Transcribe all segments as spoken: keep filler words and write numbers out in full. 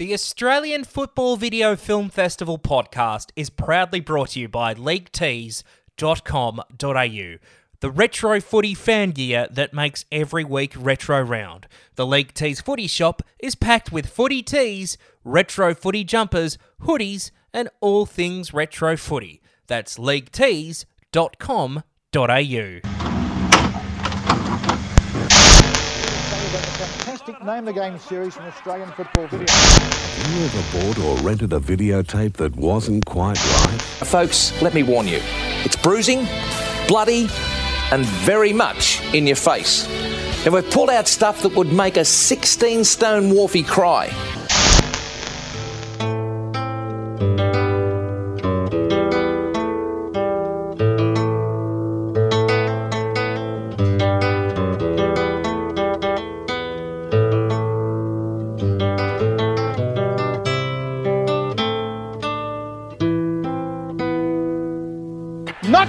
The Australian Football Video Film Festival podcast is proudly brought to you by league tees dot com dot a u, the retro footy fan gear that makes every week retro round. The League Tees footy shop is packed with footy tees, retro footy jumpers, hoodies, and all things retro footy. That's league tees dot com dot a u. Name the Game series from Australian football video. Have you ever bought or rented a videotape that wasn't quite right? Folks, let me warn you. It's bruising, bloody, and very much in your face. And we've pulled out stuff that would make a sixteen-stone wharfie cry.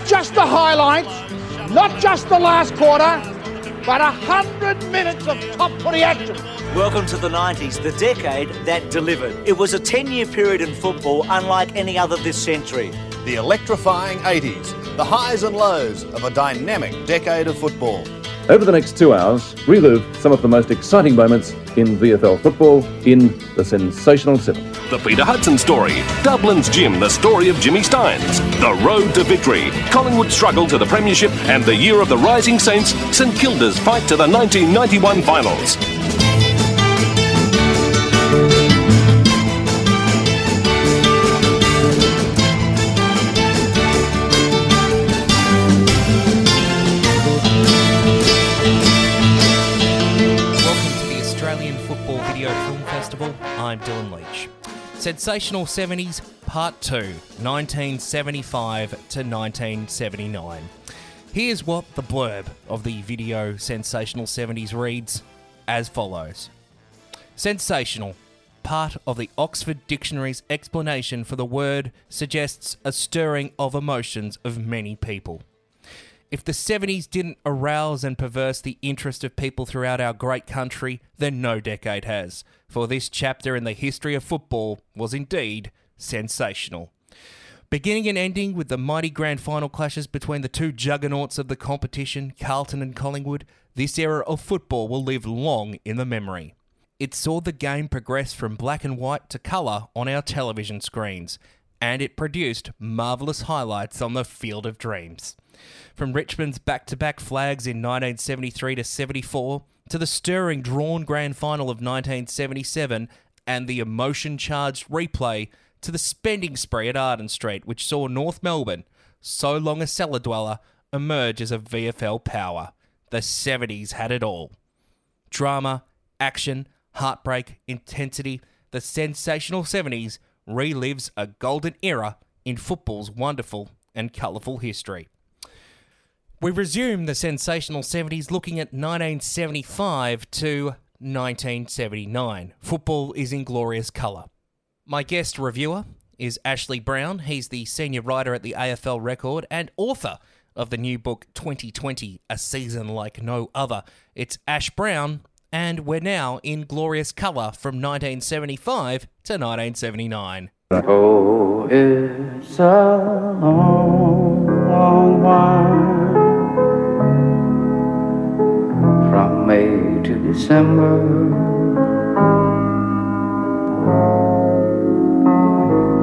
Just the highlights, not just the last quarter, but a hundred minutes of top footy action. Welcome to the nineties, the decade that delivered. It was a ten-year period in football unlike any other this century. The electrifying eighties, the highs and lows of a dynamic decade of football. Over the next two hours, relive some of the most exciting moments in V F L football in the Sensational Seven. The Peter Hudson story, Dublin's Jim, the story of Jimmy Steins, the road to victory, Collingwood's struggle to the premiership and the year of the rising saints, St Kilda's fight to the nineteen ninety-one finals. I'm Dylan Leach. Sensational seventies Part two, nineteen seventy-five to nineteen seventy-nine. Here's what the blurb of the video Sensational seventies reads as follows. Sensational, part of the Oxford Dictionary's explanation for the word, suggests a stirring of emotions of many people. If the seventies didn't arouse and perverse the interest of people throughout our great country, then no decade has. For this chapter in the history of football was indeed sensational. Beginning and ending with the mighty grand final clashes between the two juggernauts of the competition, Carlton and Collingwood, this era of football will live long in the memory. It saw the game progress from black and white to colour on our television screens, and it produced marvellous highlights on the Field of Dreams. From Richmond's back-to-back flags in nineteen seventy-three to seventy-four, to the stirring drawn grand final of nineteen seventy-seven and the emotion-charged replay, to the spending spree at Arden Street, which saw North Melbourne, so long a cellar dweller, emerge as a V F L power. The seventies had it all. Drama, action, heartbreak, intensity, the sensational seventies relives a golden era in football's wonderful and colourful history. We resume the sensational seventies looking at nineteen seventy-five to nineteen seventy-nine. Football is in glorious colour. My guest reviewer is Ashley Brown. He's the senior writer at the A F L Record and author of the new book twenty twenty, A Season Like No Other. It's Ash Brown, and we're now in glorious colour from nineteen seventy-five to nineteen seventy-nine. Oh, it's a long, long while. From May to December,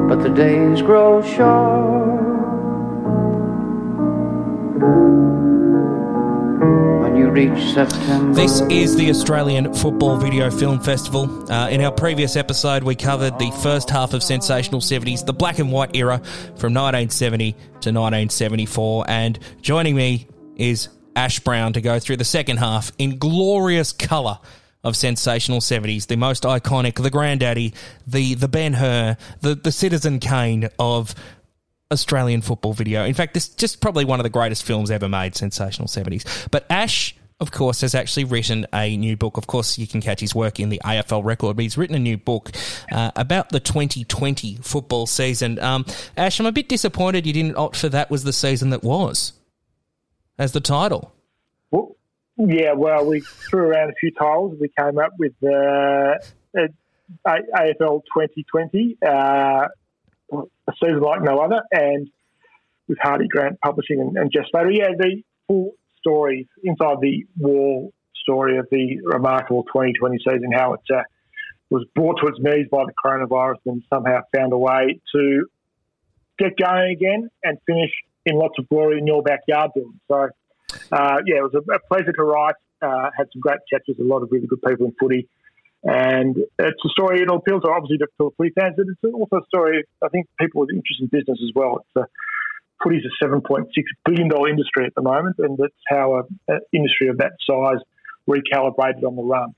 but the days grow short when you reach September. This is the Australian Football Video Film Festival. Uh, in our previous episode, we covered the first half of Sensational seventies, the black and white era from nineteen seventy to nineteen seventy-four, and joining me is Ash Brown to go through the second half in glorious colour of Sensational seventies, the most iconic, the granddaddy, the the Ben-Hur, the, the Citizen Kane of Australian football video. In fact, this is just probably one of the greatest films ever made, Sensational seventies. But Ash, of course, has actually written a new book. Of course, you can catch his work in the A F L Record, but he's written a new book uh, about the twenty twenty football season. Um, Ash, I'm a bit disappointed you didn't opt for That Was the Season That Was as the title. Well, yeah, well, we threw around a few titles. We came up with uh, A F L twenty twenty, uh, a season like no other, and with Hardy Grant Publishing and, and Jess Slater. Yeah, the full story, inside the wall story of the remarkable twenty twenty season, how it uh, was brought to its knees by the coronavirus and somehow found a way to get going again and finish in lots of glory in your backyard, Dylan. So, uh, yeah, it was a, a pleasure to write. Uh, had some great chats with a lot of really good people in footy. And it's a story, it appeals to obviously to footy fans, but it's also a story, I think, people with interest in business as well. It's a, footy's a seven point six billion dollars industry at the moment, and that's how an industry of that size recalibrated on the run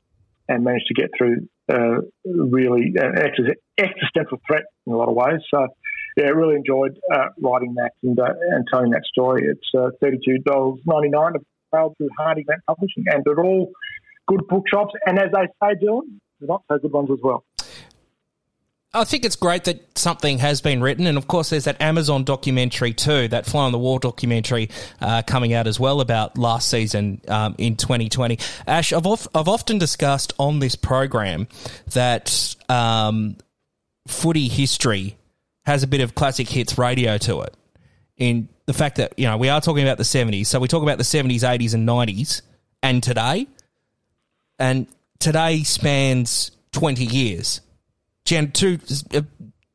and managed to get through uh, really an existential threat in a lot of ways. So, yeah, I really enjoyed uh, writing that and, uh, and telling that story. It's uh, thirty-two dollars ninety-nine available through Hardy Grant Publishing, and they're all good bookshops, and as they say, Dylan, they're not so good ones as well. I think it's great that something has been written, and of course there's that Amazon documentary too, that Fly on the Wall documentary uh, coming out as well about last season um, in twenty twenty. Ash, I've, of, I've often discussed on this program that um, footy history has a bit of classic hits radio to it, in the fact that, you know, we are talking about the seventies, so we talk about the seventies, eighties and nineties and today, and today spans twenty years. Gen- two, uh,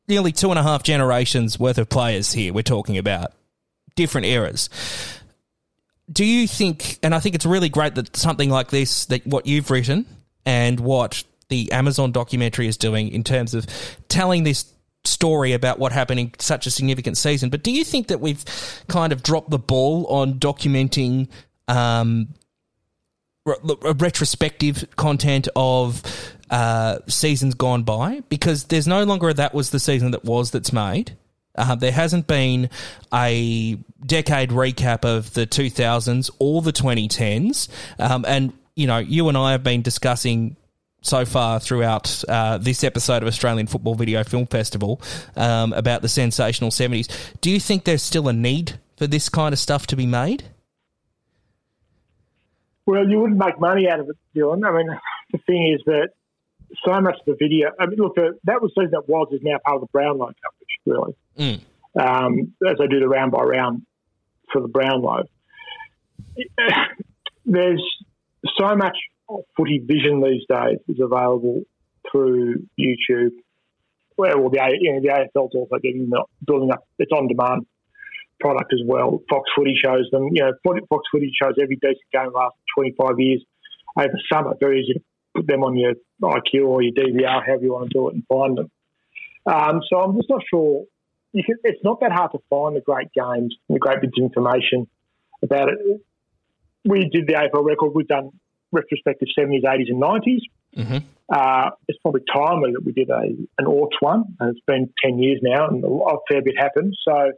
nearly two and a half generations worth of players here we're talking about, different eras. Do you think, and I think it's really great that something like this, that what you've written and what the Amazon documentary is doing in terms of telling this story about what happened in such a significant season, but do you think that we've kind of dropped the ball on documenting um, re- retrospective content of Uh, seasons gone by? Because there's no longer a that was the season that was that's made. Uh, there hasn't been a decade recap of the two thousands or the twenty tens. Um, and, you know, you and I have been discussing so far throughout uh, this episode of Australian Football Video Film Festival um, about the sensational seventies. Do you think there's still a need for this kind of stuff to be made? Well, you wouldn't make money out of it, Dylan. I mean, the thing is that so much of the video, I mean, look, the, that was season that was is now part of the Brownlow coverage, really. Mm. Um, as I do the round by round for the Brownlow. There's so much footy vision these days is available through YouTube. Well, the, you know, the A F L's also getting the, building up its on-demand product as well. Fox Footy shows them. You know, Fox Footy shows every decent game last twenty-five years over summer. Very easy to put them on your I Q or your D V R, however you want to do it, and find them. Um, so I'm just not sure. You can, it's not that hard to find the great games and the great bits of information about it. We did the A F L record. We've done retrospective seventies, eighties and nineties. Mm-hmm. Uh, it's probably timely that we did a an aughts one, and it's been ten years now, and a fair bit happened. So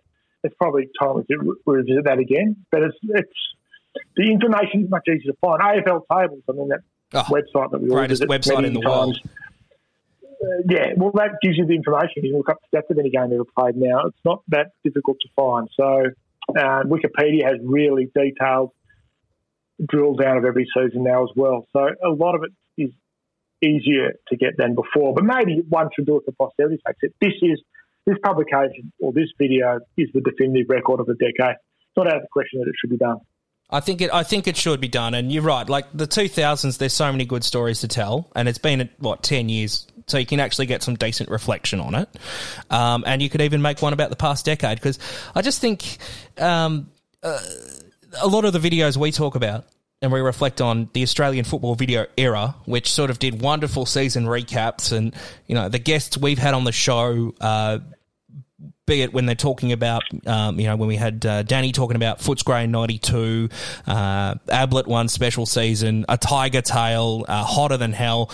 it's probably timely to re- revisit that again. But it's, it's the information is much easier to find. A F L tables, I mean, that Oh, website that we greatest website in the times. world. Uh, yeah, well, that gives you the information. You can look up the stats of any game ever played now. It's not that difficult to find. So uh, Wikipedia has really detailed drill down of every season now as well. So a lot of it is easier to get than before. But maybe one should do it for posterity's sake. This is this publication or this video is the definitive record of the decade. It's not out of the question that it should be done. I think it. I think it should be done, and you're right. Like the two thousands, there's so many good stories to tell, and it's been what ten years, so you can actually get some decent reflection on it. Um, and you could even make one about the past decade, because I just think um, uh, a lot of the videos we talk about and we reflect on the Australian football video era, which sort of did wonderful season recaps, and you know the guests we've had on the show. Uh, Be it when they're talking about, um, you know, when we had uh, Danny talking about Footscray in ninety-two, uh, Ablett one special season, A Tiger Tale, uh, Hotter Than Hell.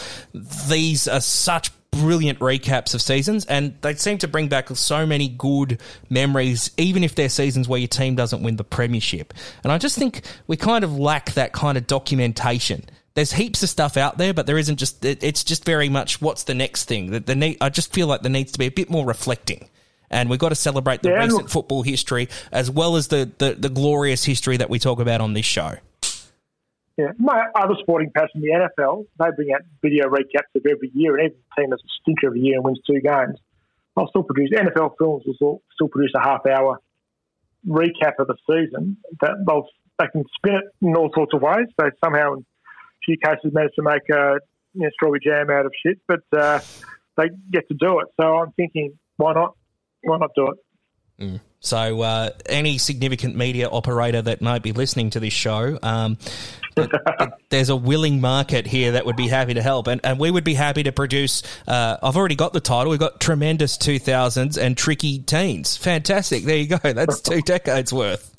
These are such brilliant recaps of seasons, and they seem to bring back so many good memories, even if they're seasons where your team doesn't win the premiership. And I just think we kind of lack that kind of documentation. There's heaps of stuff out there, but there isn't just, it, it's just very much what's the next thing. The, the need, I just feel like there needs to be a bit more reflecting. And we've got to celebrate the yeah, recent look, football history as well as the, the, the glorious history that we talk about on this show. you know, my other sporting past in the N F L, they bring out video recaps of every year, and every team has a stinker every year and wins two games. I'll still produce, N F L Films will still, still produce a half-hour recap of the season. That they'll, they can spin it in all sorts of ways. They somehow, in a few cases, manage to make a you know, strawberry jam out of shit, but uh, they get to do it. So I'm thinking, why not? Why not do it? Mm. So uh, any significant media operator that might be listening to this show, um, th- th- there's a willing market here that would be happy to help. And, and we would be happy to produce, uh, I've already got the title, we've got Tremendous two thousands and Tricky Teens. Fantastic. There you go. That's two decades worth.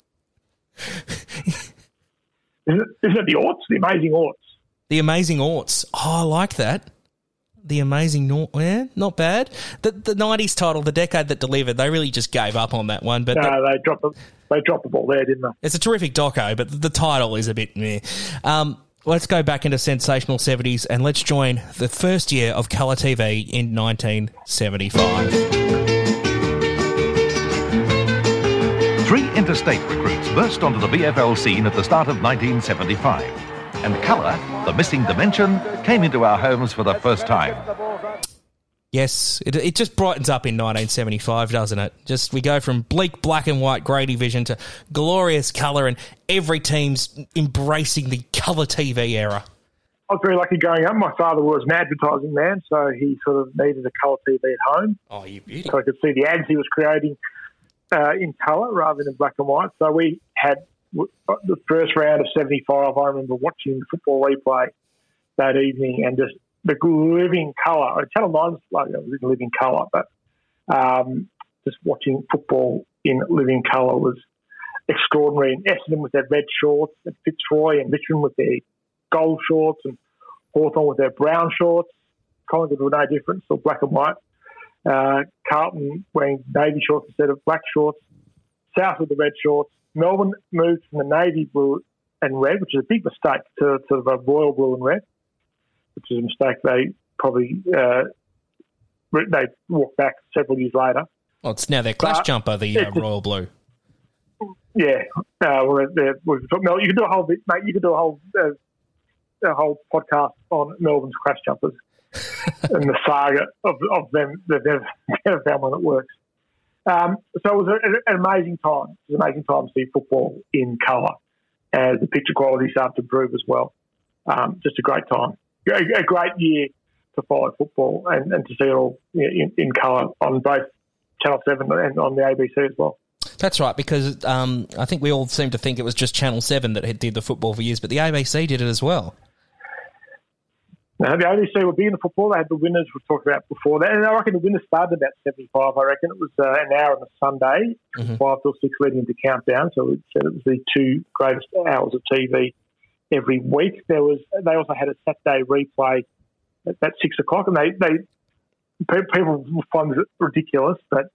Isn't it, isn't it the aughts? The amazing aughts. The amazing aughts. Oh, I like that. The amazing North, yeah, not bad. The the nineties title, the decade that delivered, they really just gave up on that one. But no, the, they dropped the, they dropped the ball there, didn't they? It's a terrific doco, but the title is a bit meh. Um, let's go back into sensational seventies and let's join the first year of colour T V in nineteen seventy-five. Three interstate recruits burst onto the V F L scene at the start of nineteen seventy-five. And colour, the missing dimension, came into our homes for the first time. Yes, it, it just brightens up in nineteen seventy-five, doesn't it? Just we go from bleak black and white grady vision to glorious colour, and every team's embracing the colour T V era. I was very lucky growing up. My father was an advertising man, so he sort of needed a colour T V at home. Oh, you beauty. So I could see the ads he was creating uh, in colour rather than black and white. So we had... The first round of seventy-five, I remember watching the football replay that evening and just the living colour. Channel nine's like it was in living colour, but um, just watching football in living colour was extraordinary. And Essendon with their red shorts, and Fitzroy and Richmond with their gold shorts, and Hawthorn with their brown shorts. Collingwood were no different, still black and white. Uh, Carlton wearing navy shorts instead of black shorts. South with the red shorts. Melbourne moved from the navy blue and red, which is a big mistake, to sort of a royal blue and red, which is a mistake they probably uh, they walked back several years later. Well, it's now their clash uh, jumper, the uh, royal blue. Yeah, uh, well, they're, we're talking, you could do a whole bit, mate. You could do a whole uh, a whole podcast on Melbourne's clash jumpers and the saga of, of them. They've never, never found one that works. Um, so it was a, an amazing time. It was an amazing time to see football in colour. And the picture quality started to improve as well. Um, just a great time. A, a great year to follow football and, and to see it all you know, in, in colour on both Channel seven and on the A B C as well. That's right, because um, I think we all seem to think it was just Channel seven that had did the football for years, but the A B C did it as well. Now, the A B C were big in the football. They had the winners we've talked about before. And I reckon the winners started about seventy-five, I reckon. It was uh, an hour on a Sunday, mm-hmm. five till six leading into Countdown. So it said it was the two greatest hours of T V every week. There was They also had a Saturday replay at, at six o'clock. And they, they people find it ridiculous, but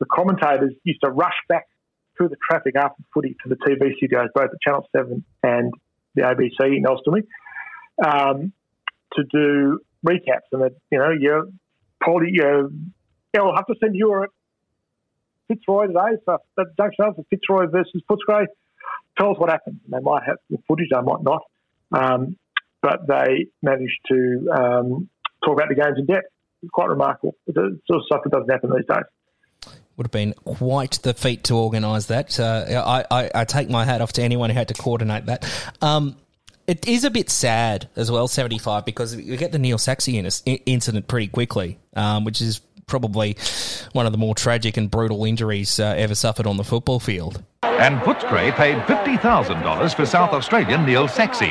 the commentators used to rush back through the traffic after footy to the T V studios, both at Channel seven and the A B C in Elstomy. Um to do recaps. And, that you know, you're probably, you know, I'll have to send you a Fitzroy today, so that junction up for Fitzroy versus Footscray. Tell us what happened. They might have the footage, they might not. Um, but they managed to um, talk about the games in depth. It's quite remarkable. It's sort of stuff that doesn't happen these days. Would have been quite the feat to organise that. Uh, I, I, I take my hat off to anyone who had to coordinate that. Um, It is a bit sad as well, seventy-five, because you get the Neil Sachse incident pretty quickly, um, which is probably one of the more tragic and brutal injuries uh, ever suffered on the football field. And Footscray paid fifty thousand dollars for South Australian Neil Sachse.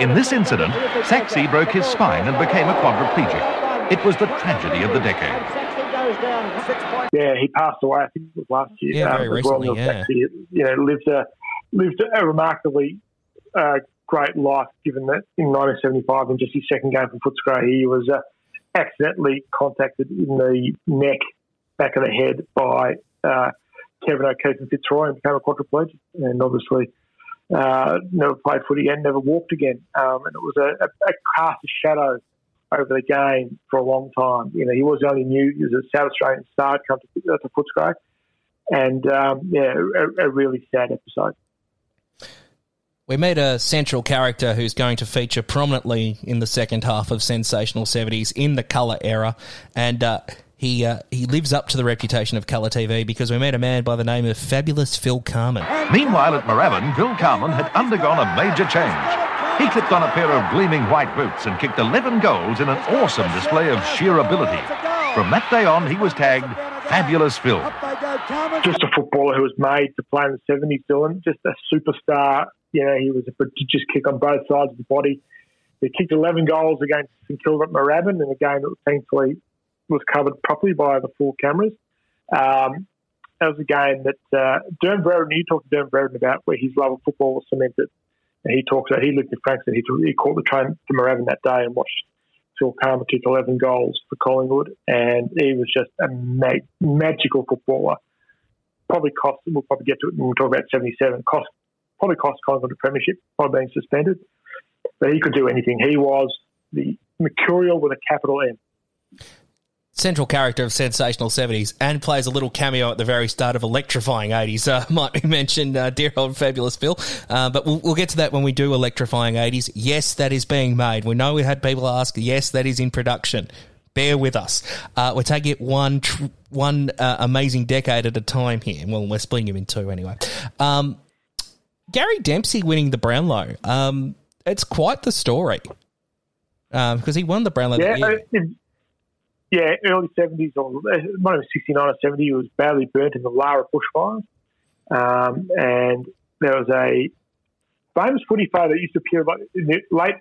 In this incident, Sachse broke his spine and became a quadriplegic. It was the tragedy of the decade. Yeah, he passed away, I think it was last year. Yeah, very um, recently, well, Neil yeah. Sachse, you know, lived a, lived a remarkably... Uh, great life, given that in nineteen seventy-five, in just his second game for Footscray, he was uh, accidentally contacted in the neck, back of the head, by uh, Kevin O'Keefe and Fitzroy and became a quadriplegic. And obviously uh, never played footy again, never walked again. Um, and it was a, a, a cast of shadow over the game for a long time. You know, he was only new, he was a South Australian star come to, uh, to Footscray. And, um, yeah, a, a really sad episode. We meet a central character who's going to feature prominently in the second half of Sensational seventies in the colour era, and uh, he uh, he lives up to the reputation of colour T V because we meet a man by the name of Fabulous Phil Carman. Meanwhile at Moorabbin, Phil Carman had undergone a major change. He clipped on a pair of gleaming white boots and kicked eleven goals in an awesome display of sheer ability. From that day on, he was tagged Fabulous Phil. Just a footballer who was made to play in the seventies, Dylan. Just a superstar. You know, he was a prodigious kick on both sides of the body. He kicked eleven goals against St Kilda at Moorabbin in a game that thankfully was covered properly by the four cameras. Um, that was a game that uh, Dermott Brereton, you talked to Dermott Brereton about where his love of football was cemented. He talks about he lived in Frankston. He, he caught the train to Moorabbin that day and watched Phil Carman kick eleven goals for Collingwood, and he was just a mag, magical footballer. Probably cost, we'll probably get to it when we talk about seventy-seven, cost, probably cost Collingwood a premiership by being suspended, but he could do anything. He was the mercurial with a capital M. Central character of Sensational seventies, and plays a little cameo at the very start of Electrifying eighties, uh, might be mentioned, uh, dear old Fabulous Phil. Uh, but we'll, we'll get to that when we do Electrifying eighties. Yes, that is being made. We know we had people ask, yes, that is in production. Bear with us. Uh, we're taking it one tr- one uh, amazing decade at a time here. Well, we're splitting him in two anyway. Um, Gary Dempsey winning the Brownlow. Um, it's quite the story because um, he won the Brownlow yeah, that year. Yeah, early seventies, or not even sixty-nine or seventy, he was badly burnt in the Lara bushfires. Um, and there was a famous footy photo that used to appear about in the late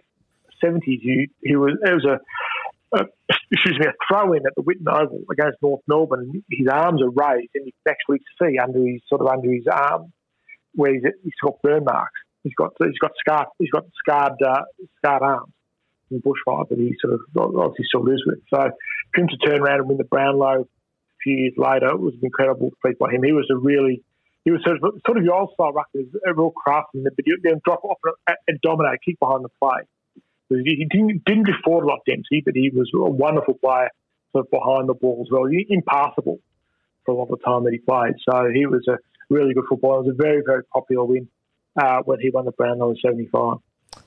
seventies. He, he was, it was a, a, excuse me, a throw-in at the Whitten Oval against North Melbourne. His arms are raised, and you can actually see under his sort of under his arm where he's, he's got burn marks. He's got he's got scarred he's got scarred uh, scarred arms. The bushfire that he sort of obviously still lives with. So for him to turn around and win the Brownlow a few years later, it was an incredible feat by him. He was a really, he was sort of, sort of your old style ruckman, a real craftsman, but he then drop off and dominate, kick behind the play. He didn't didn't do forward a lot, Dempsey, but he was a wonderful player sort of behind the ball as well. Impassable for a lot of the time that he played. So he was a really good footballer. It was a very, very popular win uh, when he won the Brownlow in seventy-five.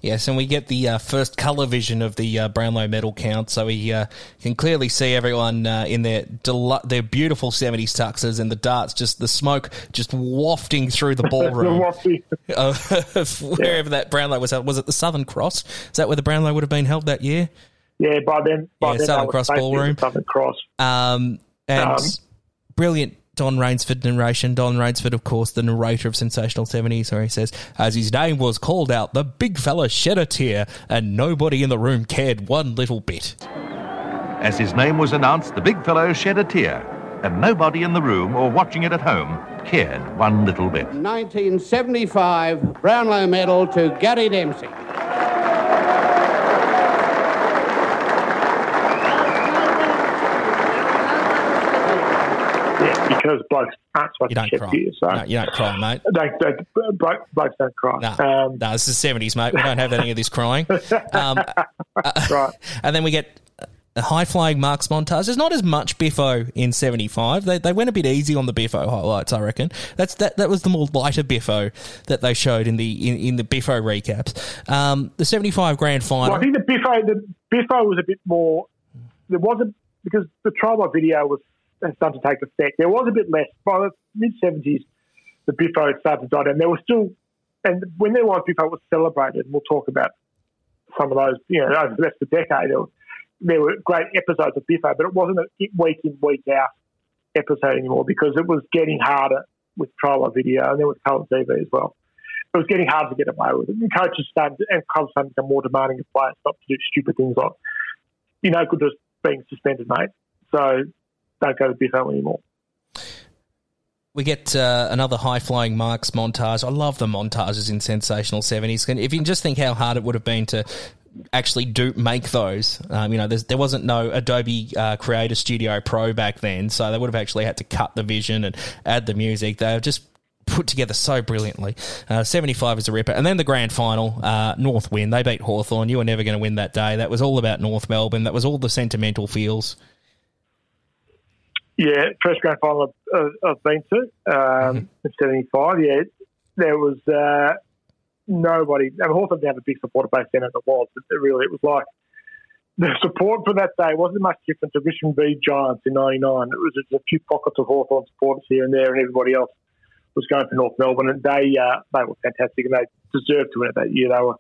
Yes, and we get the uh, first colour vision of the uh, Brownlow medal count, so we uh, can clearly see everyone uh, in their del- their beautiful seventies tuxes and the darts, just the smoke just wafting through the ballroom. of wherever yeah. that Brownlow was held. Was it the Southern Cross? Is that where the Brownlow would have been held that year? Yeah, by then. By yeah, then Southern Cross Ballroom. Southern Cross. Um, and um, brilliant. Don Rainsford narration. Don Rainsford, of course, the narrator of Sensational seventies, where he says, as his name was called out, the big fella shed a tear and nobody in the room cared one little bit. As his name was announced, the big fellow shed a tear and nobody in the room or watching it at home cared one little bit. nineteen seventy-five Brownlow medal to Gary Dempsey. Because blokes aren't supposed to shed tears. So. No, you don't cry, mate. They, they, blokes, blokes don't cry. No, um, no, this is seventies, mate. We don't have any of this crying. Um, uh, right. And then we get a high-flying marks montage. There's not as much biffo in seventy-five. They they went a bit easy on the biffo highlights, I reckon. That's That that was the more lighter biffo that they showed in the in, in the biffo recaps. Um, the seventy-five grand final. Well, I think the biffo, the biffo was a bit more... There wasn't... Because the trial by video was... and started to take effect. There was a bit less. By the mid-seventies, the biffo started to die down. There was still, and when there was biffo, it was celebrated. We'll talk about some of those, you know, over the rest of the decade. There were, there were great episodes of biffo, but it wasn't a week in, week out episode anymore because it was getting harder with trial by video, and there was colour T V as well. It was getting hard to get away with it. And coaches started, and clubs started to become more demanding of players not to do stupid things like, you know, good just being suspended, mate. So, don't go to biffo anymore. We get uh, another high-flying marks montage. I love the montages in Sensational seventies. If you can just think how hard it would have been to actually do make those. Um, you know, there wasn't no Adobe uh, Creator Studio Pro back then, so they would have actually had to cut the vision and add the music. They've just put together so brilliantly. Uh, seventy-five is a ripper. And then the grand final, uh, North win. They beat Hawthorn. You were never going to win that day. That was all about North Melbourne. That was all the sentimental feels. Yeah, first grand final I've, I've been to um, mm-hmm. in seventy-five. Yeah, there was uh, nobody. I mean, Hawthorn didn't have a big supporter base then as it was. It really, it was like the support for that day wasn't much different to Richmond v Giants in ninety-nine. It was just a few pockets of Hawthorn supporters here and there, and everybody else was going for North Melbourne, and they uh, they were fantastic, and they deserved to win it that year. They were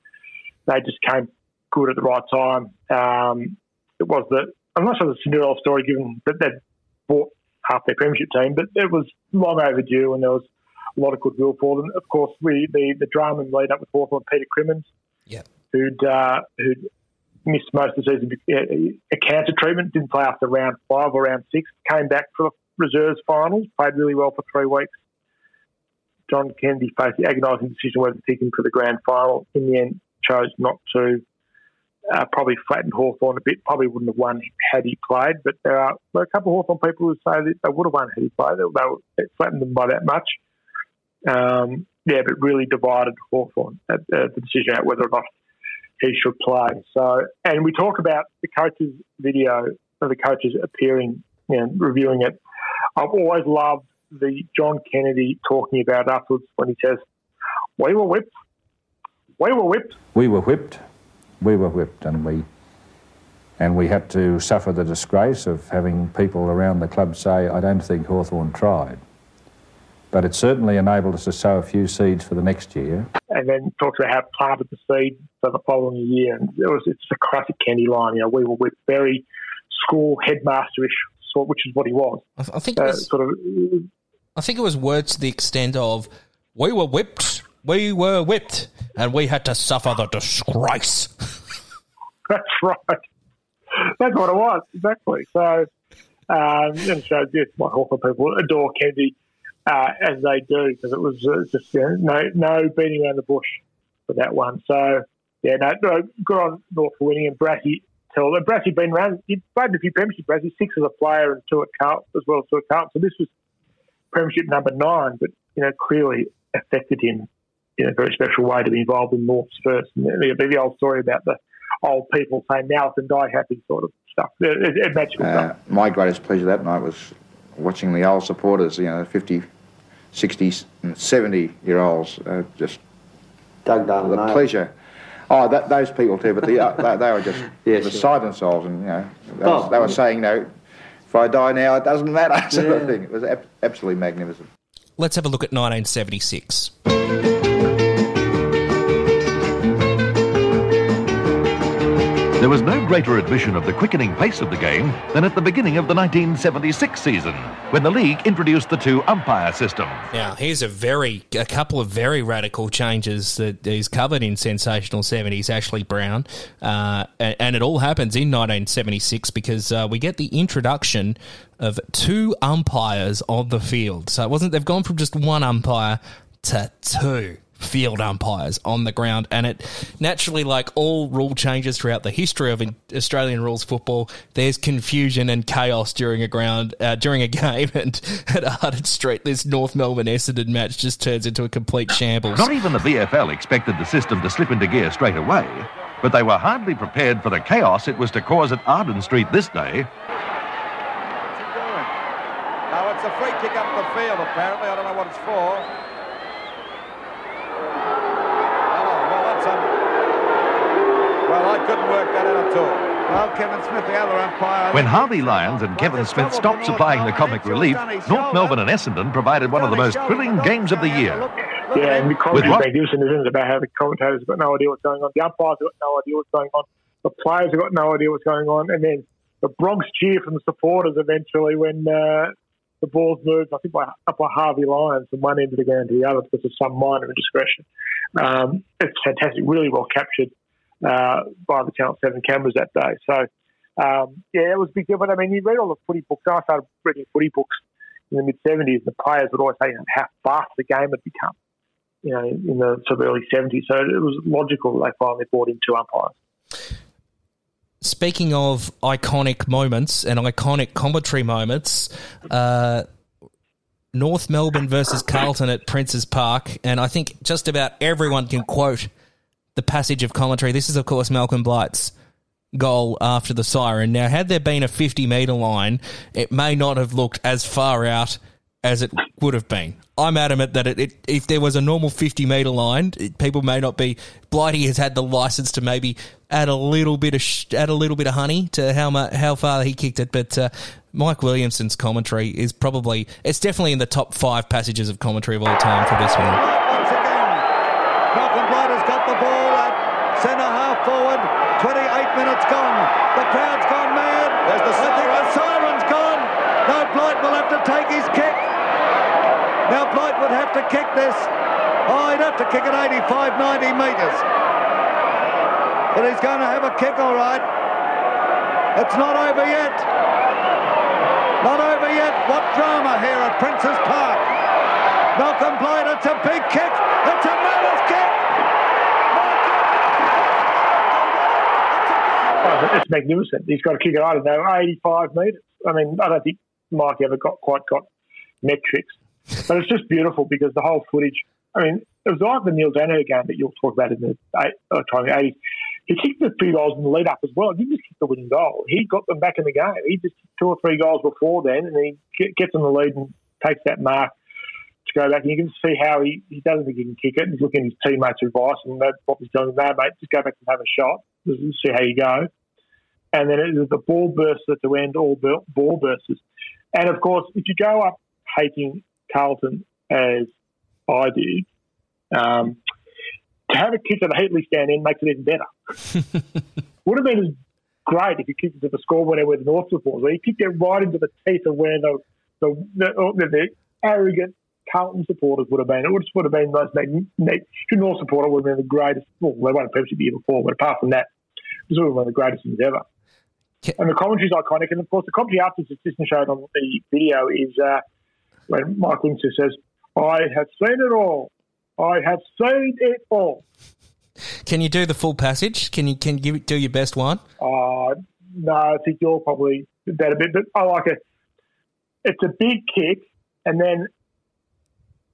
they just came good at the right time. Um, it was the I'm not sure the Cinderella story, given that they'd bought half their premiership team, but it was long overdue, and there was a lot of goodwill for them. Of course, we the, the drama and lead up with Hawthorn, Peter Crimmins, yeah, who'd uh, who'd missed most of the season, a cancer treatment, didn't play after round five or round six, came back for the reserves finals, played really well for three weeks. John Kennedy faced the agonising decision whether to pick him for the grand final. In the end, chose not to. Uh, probably flattened Hawthorn a bit. Probably wouldn't have won had he played, but there are a couple of Hawthorn people who say that they would have won had he played. They, they, were, they flattened them by that much. Um, yeah, but really divided Hawthorn at uh, the decision out whether or not he should play. So, and we talk about the coaches' video of the coaches appearing and you know, reviewing it. I've always loved the John Kennedy talking about it afterwards when he says, "We were whipped. We were whipped. We were whipped. We were whipped, and we and we had to suffer the disgrace of having people around the club say, 'I don't think Hawthorn tried.' But it certainly enabled us to sow a few seeds for the next year." And then talked about how planted the seed for the following year. And it was it's a classic Kennedy line, you know, we were with very school headmasterish sort, which is what he was. I, th- I think uh, it was sort of. I think it was words to the extent of, "We were whipped, we were whipped, and we had to suffer the disgrace." That's right. That's what it was exactly. So, um, and so yes, my Hawthorn people adore Kennedy. Uh, as they do, because it was uh, just you know, no no beating around the bush for that one. So, yeah, no, no good on North for winning. And Brassi, tell them. Brassie's been around, he played a few premiership, Brassi, six as a player and two at Carlton, as well as two at Carlton. So this was premiership number nine, but, you know, clearly affected him in a very special way to be involved in North's first. And the, the old story about the old people saying, "Now and die happy" sort of stuff. It, it, it magical uh, stuff. My greatest pleasure that night was watching the old supporters, you know, fifty, sixty and seventy-year-olds, uh, just Doug Dunn, the no. pleasure. Oh, that, those people too, but the, uh, they, they were just yes, beside sure. themselves, and, you know, they, oh, was, they were yeah. saying, no, if I die now, it doesn't matter, sort yeah. of thing. It was ab- absolutely magnificent. Let's have a look at nineteen seventy-six. There was no greater admission of the quickening pace of the game than at the beginning of the nineteen seventy-six season, when the league introduced the two-umpire system. Now, here's a very, a couple of very radical changes that is covered in Sensational seventies, Ashley Brown, uh, and it all happens in nineteen seventy-six because uh, we get the introduction of two umpires on the field. So it wasn't, they've gone from just one umpire to two field umpires on the ground, and it naturally, like all rule changes throughout the history of Australian rules football, there's confusion and chaos during a ground uh, during a game, and at Arden Street this North Melbourne Essendon match just turns into a complete shambles. Not even the V F L expected the system to slip into gear straight away, but they were hardly prepared for the chaos it was to cause at Arden Street this day. What's he doing? Oh, it's a free kick up the field apparently, I don't know what it's for. Well, I couldn't work that out at all. Well, Kevin Smith, the other umpire... When Harvey Lyons and Kevin Smith stopped supplying the comic relief, North Melbourne and Essendon provided one of the most thrilling games of the year. Yeah, and the commentary is magnificent, isn't it, about how the commentators have got no idea what's going on, the umpires have got no idea what's going on, the players have got no idea what's going on, and then the Bronx cheer from the supporters eventually when uh, the ball's moved, I think, by, up by Harvey Lyons from one end of the ground to the other because of some minor indiscretion. Um, it's fantastic, really well captured Uh, by the Channel seven cameras that day. So, um, yeah, it was a big deal. But, I mean, you read all the footy books. I started reading footy books in the mid-seventies. The players would always say, you know, how fast the game had become, you know, in the sort of early seventies. So it was logical they finally brought in two umpires. Speaking of iconic moments and iconic commentary moments, uh, North Melbourne versus Carlton at Princes Park, and I think just about everyone can quote the passage of commentary. This is, of course, Malcolm Blight's goal after the siren. Now, had there been a fifty-metre line, it may not have looked as far out as it would have been. I'm adamant that it, it, if there was a normal fifty-metre line, it, people may not be. Blighty has had the license to maybe add a little bit of sh- add a little bit of honey to how mu- how far he kicked it. But uh, Mike Williamson's commentary is probably it's definitely in the top five passages of commentary of all time for this one. Once again, Malcolm Blight has got the ball at centre half forward. Twenty-eight minutes gone. The crowd's gone mad. There's the siren. Siren's gone. No, Blight will have to take his kick. Now Blight would have to kick this. Oh, he'd have to kick it eighty-five, ninety metres. But he's going to have a kick, all right. It's not over yet. Not over yet. What drama here at Prince's Park. Malcolm Blight, it's a big kick. It's a nervous kick. Oh, it's magnificent. He's got to kick it, I don't know, eighty-five metres. I mean, I don't think Mike ever got quite got metrics. But it's just beautiful because the whole footage, I mean, it was like the Neil Dano game that you'll talk about in the eighties. He kicked the three goals in the lead-up as well. He just kicked the winning goal. He got them back in the game. He just kicked two or three goals before then, and he gets in the lead and takes that mark to go back. And you can see how he, he doesn't think he can kick it. He's looking at his teammates' advice, and that's what he's telling him, no, mate, just go back and have a shot. Just see how you go. And then it was the ball bursts at the end, all ball bursts. And, of course, if you go up hating Carlton as I did, um, to have a kick at a Heatley stand in makes it even better. Would have been great if he kicked it to the scoreboard and where the North supporters were. He kicked it right into the teeth of where the the, the, the, the arrogant Carlton supporters would have been. It would just would have been the most magnificent. North supporter would have been the greatest. Well, they won a premiership the year before, but apart from that, it was one of the greatest things ever. Yeah. And the commentary is iconic, and of course, the commentary after the assistant showed on the video is. Uh, When Mike Williamson says, I have seen it all. I have seen it all. Can you do the full passage? Can you can you do your best one? Uh, no, I think you're probably better a bit, but I like it. It's a big kick, and then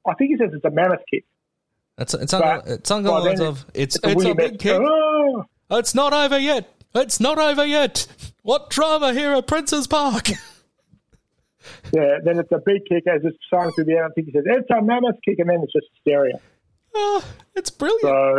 I think he says it's a mammoth kick. It's, it's, on, it's on the lines of, it's, it's, it's, it's a big kick. Oh. It's not over yet. It's not over yet. What drama here at Prince's Park? Yeah, then it's a big kick as it's sung through the air. I think he says, it's a mammoth kick, and then it's just hysteria. Oh, it's brilliant. So,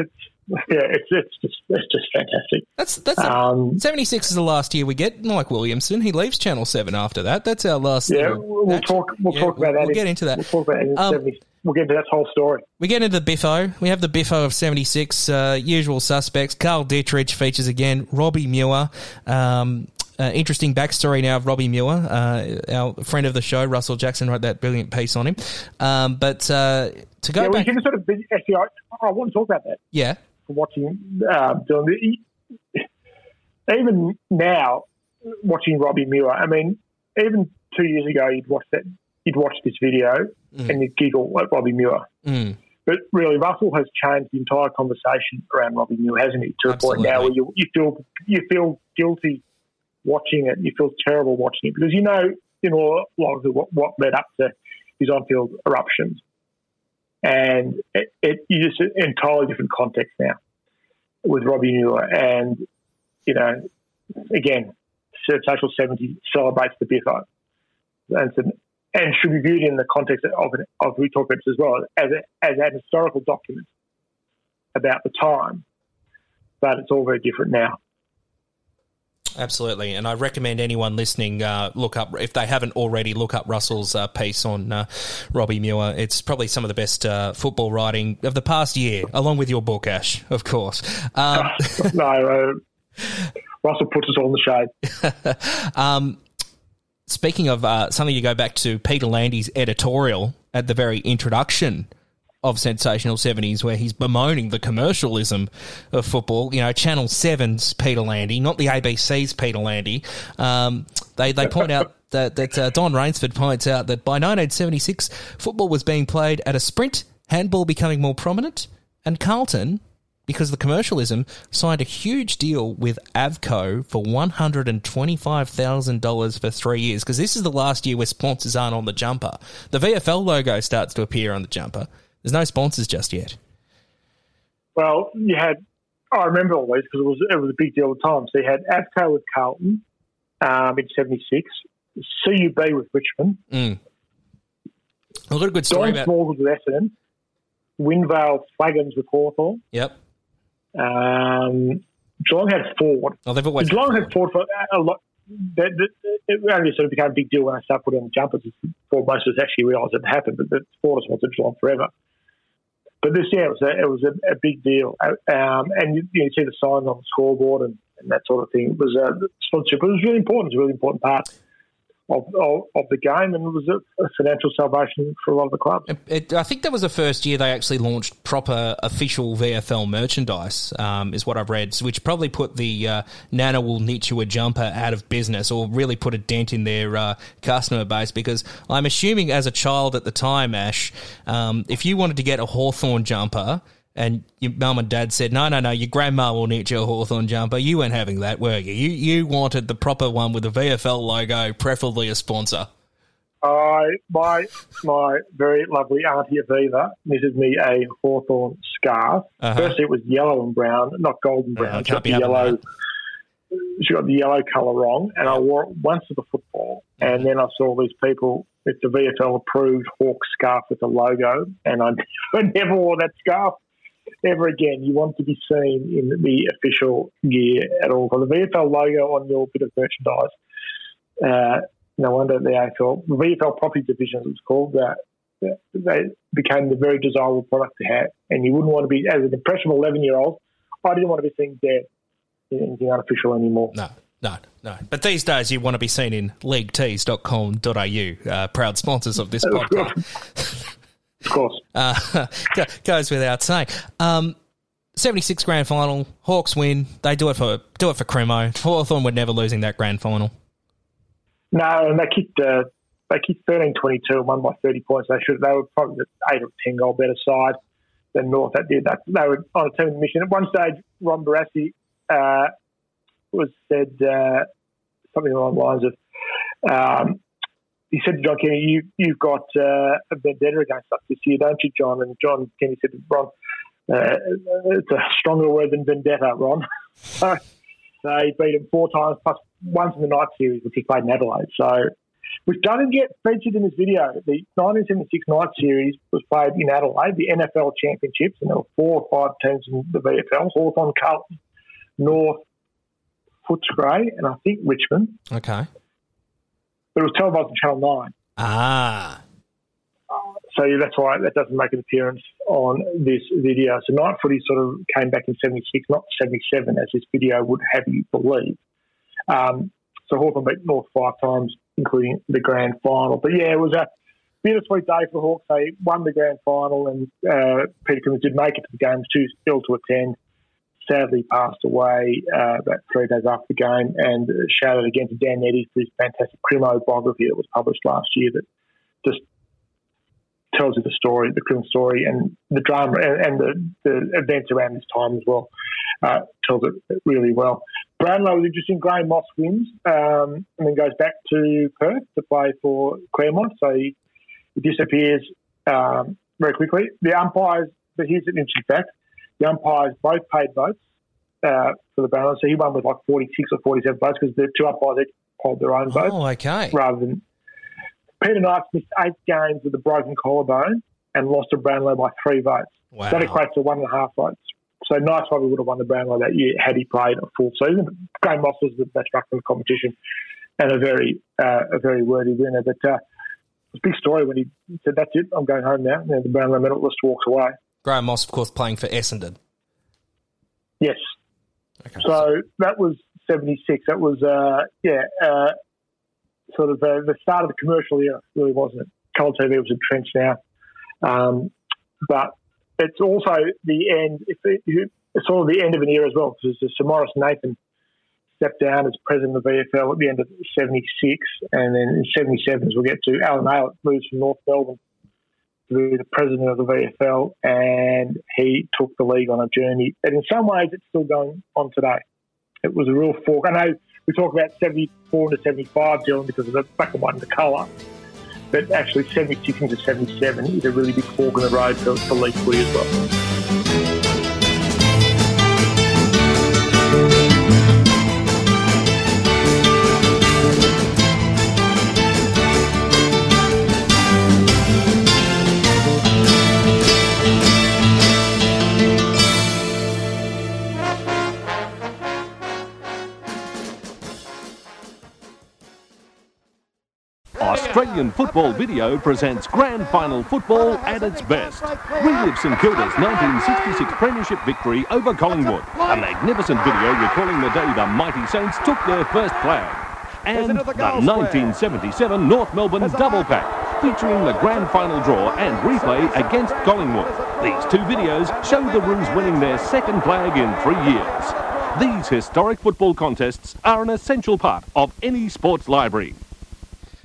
it's, yeah, it's, it's, just, it's just fantastic. That's that's um, a, seventy-six is the last year we get Mike Williamson. He leaves Channel seven after that. That's our last year. Yeah, we'll, we'll talk We'll yeah, talk about we'll, that. We'll in, get into that. We'll talk about that in um, seventy. We'll get into that whole story. We get into the biffo. We have the biffo of seventy-six, uh, usual suspects. Carl Ditterich features again. Robbie Muir. Um... Uh, interesting backstory now of Robbie Muir, uh, our friend of the show. Russell Jackson wrote that brilliant piece on him. Um, but uh, to go yeah, back, we can sort of actually, I, I want to talk about that. Yeah, watching uh, Dylan, even now watching Robbie Muir. I mean, even two years ago, you'd watch that, you'd watch this video mm. and you'd giggle at Robbie Muir. Mm. But really, Russell has changed the entire conversation around Robbie Muir, hasn't he? To Absolutely. A point now where you, you feel you feel guilty. Watching it, you feel terrible watching it because you know, you know, a lot of the, what, what led up to his on-field eruptions, and it, it you just an entirely different context now with Robbie Muir, and you know, again, Sensational seventy celebrates the biffo, and some, and should be viewed in the context of an, of we talk about this as well as a, as an historical document about the time, but it's all very different now. Absolutely, and I recommend anyone listening uh, look up, if they haven't already, look up Russell's uh, piece on uh, Robbie Muir. It's probably some of the best uh, football writing of the past year, along with your book, Ash, of course. Um, no, uh, Russell puts us all in the shade. um, speaking of uh, something, you go back to Peter Landy's editorial at the very introduction of Sensational seventies, where he's bemoaning the commercialism of football. You know, Channel seven's Peter Landy, not the A B C's Peter Landy. Um, they they point out that, that uh, Don Rainsford points out that by nineteen seventy-six, football was being played at a sprint, handball becoming more prominent, and Carlton, because of the commercialism, signed a huge deal with Avco for one hundred twenty-five thousand dollars for three years, because this is the last year where sponsors aren't on the jumper. The V F L logo starts to appear on the jumper. There's no sponsors just yet. Well, you had – I remember all these because it was, it was a big deal at the time. So you had Avco with Carlton um, in seventy-six, C U B with Richmond, mm. I've got a good story Don about... Don Smallwood's lesson, Windvale Flagons with Hawthorn. Yep. Um, Geelong had Ford. Oh, they've always Geelong had Ford, had Ford for a lot. That, that, it only sort of became a big deal when I started putting on jumpers before most of us actually realised it happened, but the Ford was at Geelong forever. But this, yeah, it was a, it was a, a big deal. Um, and you, you see the signs on the scoreboard and, and that sort of thing. It was a sponsorship. It was really important. It was a really important part of, of, of the game, and it was a, a financial salvation for a lot of the clubs. It, it, I think that was the first year they actually launched proper official V F L merchandise, um, is what I've read, which probably put the uh, Nana will knit you a jumper out of business, or really put a dent in their uh, customer base, because I'm assuming as a child at the time, Ash, um, if you wanted to get a Hawthorn jumper and your mum and dad said, no, no, no, your grandma will knit you a Hawthorn jumper, you weren't having that, were you? You you wanted the proper one with a V F L logo, preferably a sponsor. I my my very lovely auntie Aviva knitted me a Hawthorn scarf. Uh-huh. Firstly, it was yellow and brown, not golden brown. Uh, she got the yellow. She got the yellow colour wrong, and I wore it once at the football, and then I saw these people. It's a V F L-approved Hawk scarf with a logo, and I never, never wore that scarf ever again. You want to be seen in the official gear at all. Got the V F L logo on your bit of merchandise. Uh, no wonder the A F L, the V F L property division, as it's called, that they became the very desirable product to have. And you wouldn't want to be, as an impressionable eleven-year-old, I didn't want to be seen dead in anything unofficial anymore. No. No, no. But these days you want to be seen in league tees dot com dot a u, uh, proud sponsors of this podcast. Of course. Uh, goes without saying. Um, seventy-six grand final, Hawks win. They do it for do it for Cremo. Hawthorn were never losing that grand final. No, and they kicked uh, they kicked thirteen twenty-two and won by thirty points. They should. They were probably the eight or ten goal better side than North that did that. They were on a team mission. At one stage, Ron Barassi uh, was said uh, something along the lines of, Um, he said to John Kennedy, you, you've got uh, a vendetta against us this year, don't you, John? And John Kennedy said to Ron, uh, it's a stronger word than vendetta, Ron. So they beat him four times, plus once in the night series, which he played in Adelaide. So, which doesn't get featured in this video. The nineteen seventy-six night series was played in Adelaide, the N F L Championships, and there were four or five teams in the V F L, Hawthorn, Carlton, North, Footscray, and I think Richmond. Okay. But it was televised on Channel nine. Ah. Uh, so that's why that doesn't make an appearance on this video. So night footy sort of came back in seventy-six, not seventy-seven, as this video would have you believe. Um, so Hawthorn beat North five times, including the grand final. But, yeah, it was a bittersweet day for the Hawks. They won the grand final, and uh, Peter Crimmins did make it to the game, too, still to attend. Sadly passed away uh, about three days after the game, and shout out again to Dan Eddy for his fantastic Crimo biography that was published last year that just tells you the story, the Crimmins story, and the drama and, and the, the events around this time as well. Uh, tells it really well. Brownlow was interesting. Graham Moss wins um, and then goes back to Perth to play for Claremont, so he, he disappears um, very quickly. The umpires, but here's an interesting fact. The umpires both paid votes uh, for the balance, so he won with like forty-six or forty-seven votes because the two umpires polled their own votes. Oh, okay. Rather than Peter Knights missed eight games with a broken collarbone and lost to Brownlow by three votes. Wow. That equates to one and a half votes. So Knights probably would have won the Brownlow that year had he played a full season. Graham Moss was the best ruck in the competition and a very, uh, a very worthy winner. But uh, it was a big story when he said, "That's it, I'm going home now." And the Brownlow medalist walks away. Graham Moss, of course, playing for Essendon. Yes. Okay. So that was seventy-six. That was, uh, yeah, uh, sort of uh, the start of the commercial era, really, wasn't it? Colour T V was entrenched now. Um, but it's also the end, it's sort of the end of an era as well, because Sir Maurice Nathan stepped down as president of V F L at the end of seventy-six, and then in seventy-seven, as we'll get to, Alan Aylett moves from North Melbourne to be the president of the V F L, and he took the league on a journey that in some ways it's still going on today. It was a real fork. I know we talk about seventy-four to seventy-five, Dylan, because of the black and white and the colour, but actually seventy-six into seventy-seven is a really big fork in the road for, for league footy as well. Australian Football Video presents Grand Final Football at its best. Relive St Kilda's nineteen sixty-six Premiership victory over Collingwood. A magnificent video recalling the day the mighty Saints took their first flag. And the nineteen seventy-seven North Melbourne double pack, featuring the Grand Final draw and replay against Collingwood. These two videos show the Roos winning their second flag in three years. These historic football contests are an essential part of any sports library.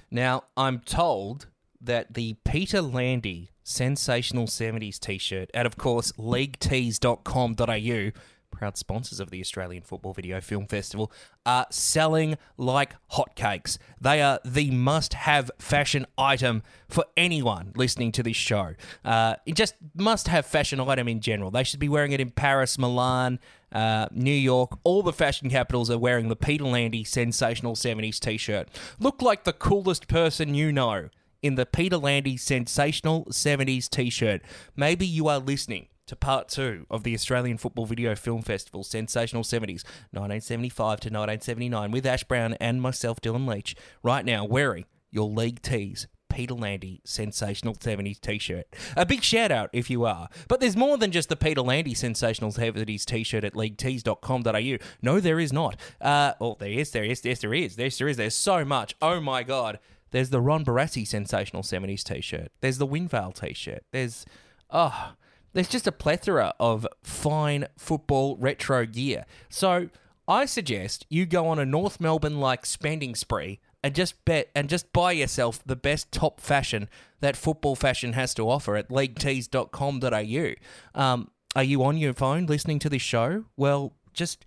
Now, I'm told that the Peter Landy Sensational seventies T-shirt at, of course, league tees dot com dot a u, proud sponsors of the Australian Football Video Film Festival, are selling like hotcakes. They are the must-have fashion item for anyone listening to this show. Uh, just must-have fashion item in general. They should be wearing it in Paris, Milan, Uh, New York. All the fashion capitals are wearing the Peter Landy Sensational seventies T-shirt. Look like the coolest person you know in the Peter Landy Sensational seventies T-shirt. Maybe you are listening to part two of the Australian Football Video Film Festival Sensational seventies, nineteen seventy-five to nineteen seventy-nine, with Ash Brown and myself, Dylan Leach, right now wearing your league tees Peter Landy Sensational seventies T-shirt. A big shout out if you are. But there's more than just the Peter Landy Sensational seventies T-shirt at league tees dot com dot a u. No, there is not. Uh, oh, there is, there is, yes, there is, yes, there is. There's so much. Oh, my God. There's the Ron Barassi Sensational seventies T-shirt. There's the Windvale T-shirt. There's, oh, there's just a plethora of fine football retro gear. So I suggest you go on a North Melbourne-like spending spree and just bet and just buy yourself the best top fashion that football fashion has to offer at league tees dot com dot a u. Um, are you on your phone listening to this show? Well, just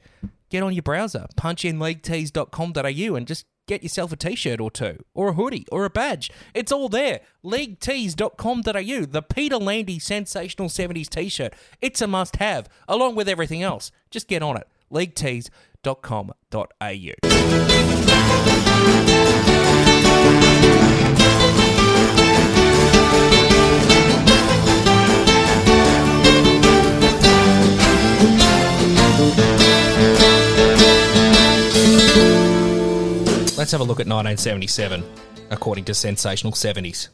get on your browser, punch in league tees dot com dot a u and just get yourself a T-shirt or two, or a hoodie, or a badge. It's all there. league tees dot com dot a u, the Peter Landy Sensational seventies T-shirt. It's a must-have, along with everything else. Just get on it, league tees dot com dot a u. Let's have a look at nineteen seventy-seven, according to Sensational seventies.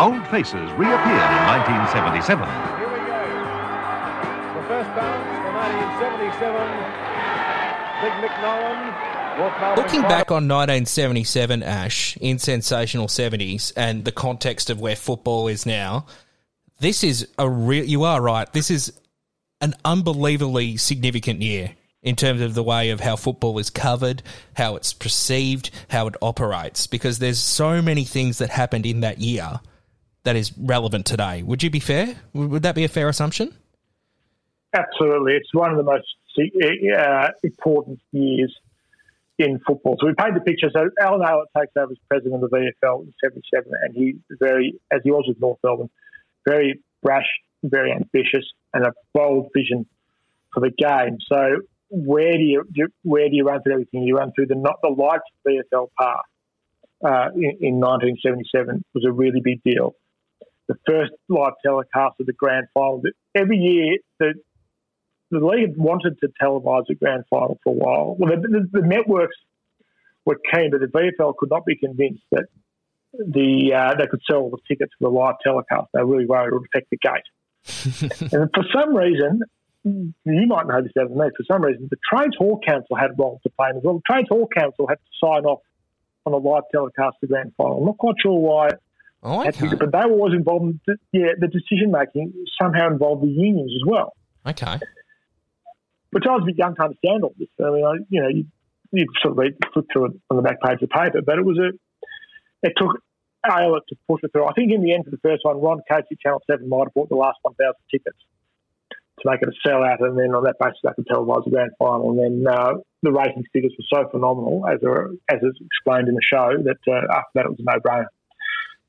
Old faces reappeared in nineteen seventy-seven. Here we go. The first bounce for nineteen seventy-seven. Big McNolan. Looking back on nineteen seventy-seven, Ash, in Sensational seventies and the context of where football is now, this is a real, you are right, this is an unbelievably significant year in terms of the way of how football is covered, how it's perceived, how it operates, because there's so many things that happened in that year that is relevant today. Would you be fair? Would that be a fair assumption? Absolutely. It's one of the most uh, important years in football. So we paint the picture. So Alan Aylett takes over as president of the V F L in seventy-seven, and he very, as he was with North Melbourne, very brash, very ambitious, and a bold vision for the game. So where do you, do, where do you run through everything? You run through the not the lights V F L path uh, in, in nineteen seventy-seven was a really big deal. The first live telecast of the grand final. Every year the The league wanted to televise the grand final for a while. Well, the, the, the networks were keen, but the V F L could not be convinced that the uh, they could sell the tickets for the live telecast. They were really worried it would affect the gate. And for some reason, you might know this better than me, for some reason, the Trades Hall Council had roles to play as well. The Trades Hall Council had to sign off on a live telecast of the grand final. I'm not quite sure why. Oh, okay. Be, but they were always involved in yeah, the decision-making somehow involved the unions as well. Okay. Which I was a bit young to understand all this. I mean, I, you know, you, you sort of read, flip through it on the back page of the paper, but it was a, it took Aylett to push it through. I think in the end for the first one, Ron Casey, Channel seven, might have bought the last one thousand tickets to make it a sellout, and then on that basis they could televise the grand final. And then uh, the ratings figures were so phenomenal, as a, as is explained in the show, that uh, after that it was a no-brainer.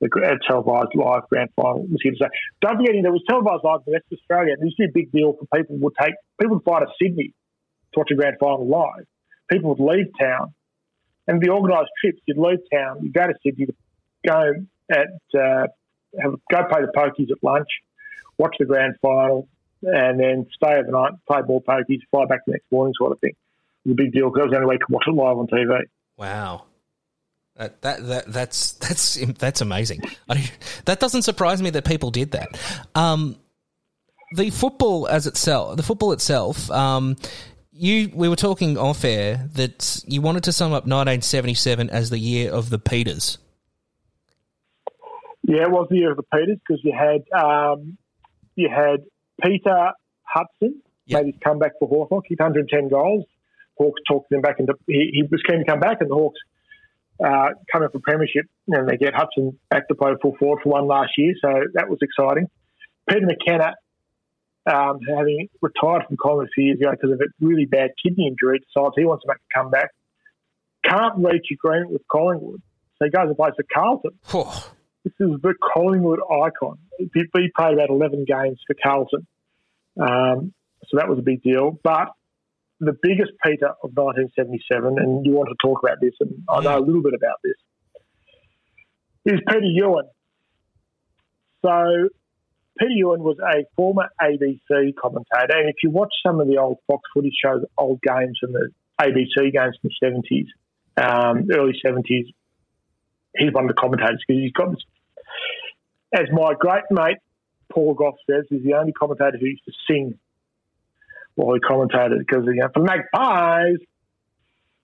The uh, televised live grand final was here to say. Don't forget, there was televised live in West Australia. This was a big deal for people who would take people would fly to Sydney to watch a grand final live. People would leave town, and the organised trips. You'd leave town, you go to Sydney, go at uh, have, go play the pokies at lunch, watch the grand final, and then stay overnight, play ball pokies, fly back the next morning sort of thing. It was a big deal because that was the only way you could watch it live on T V. Wow. That, that that that's that's that's amazing. I, that doesn't surprise me that people did that. Um, the football as itself, the football itself. Um, you we were talking off air that you wanted to sum up nineteen seventy-seven as the year of the Peters. Yeah, it was the year of the Peters because you had um, you had Peter Hudson yep. made his comeback for Hawthorn, kicked one hundred ten goals. Hawks talked them back into he, he was keen to come back, and the Hawks. Uh, coming from premiership, and they get Hudson back to play full forward for one last year, so that was exciting. Peter McKenna, um, having retired from Collingwood a few years ago because of a really bad kidney injury, decides he wants to make a comeback. Can't reach agreement with Collingwood, so he goes and plays for Carlton. This is the Collingwood icon. He, he played about eleven games for Carlton, um, so that was a big deal. But the biggest Peter of nineteen seventy-seven, and you want to talk about this, and I know a little bit about this, is Peter Ewan. So Peter Ewan was a former A B C commentator, and if you watch some of the old Fox footage shows, old games and the A B C games from the seventies, um, early seventies, he's one of the commentators because he's got this. As my great mate Paul Goff says, he's the only commentator who used to sing while he commentated, because, you know, for magpies,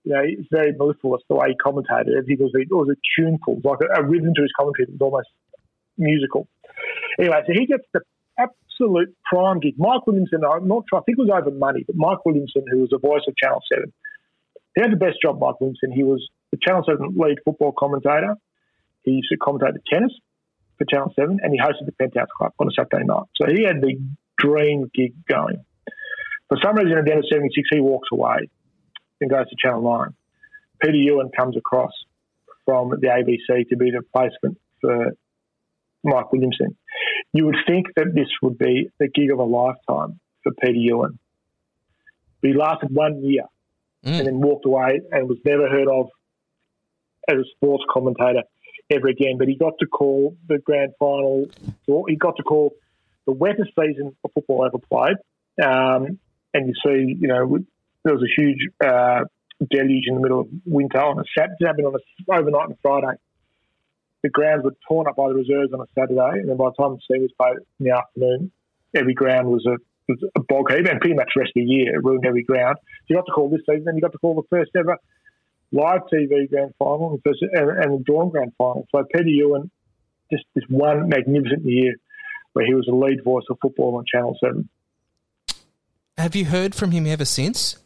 you know, it's very mellifluous the way he commentated it, because it was a tuneful, like a, a rhythm to his commentary that was almost musical. Anyway, so he gets the absolute prime gig. Mike Williamson, I'm not sure, I think it was over money, but Mike Williamson, who was the voice of Channel seven, he had the best job, Mike Williamson. He was the Channel seven lead football commentator. He used to commentate the tennis for Channel seven, and he hosted the Penthouse Club on a Saturday night. So he had the dream gig going. For some reason, at the end of seventy-six, he walks away and goes to Channel nine. Peter Ewan comes across from the A B C to be the replacement for Mike Williamson. You would think that this would be the gig of a lifetime for Peter Ewan. But he lasted one year mm. and then walked away and was never heard of as a sports commentator ever again. But he got to call the grand final. He got to call the wettest season of football ever played. Um, And you see, you know, there was a huge uh, deluge in the middle of winter on a Saturday, happened on a overnight and Friday. The grounds were torn up by the reserves on a Saturday, and then by the time the team was played in the afternoon, every ground was a, was a bog heap, and pretty much the rest of the year it ruined every ground. So you got to call this season, and you got to call the first ever live T V grand final and, first, and, and the Dawn grand final. So Peter Ewan, just this one magnificent year where he was the lead voice of football on Channel seven. Have you heard from him ever since?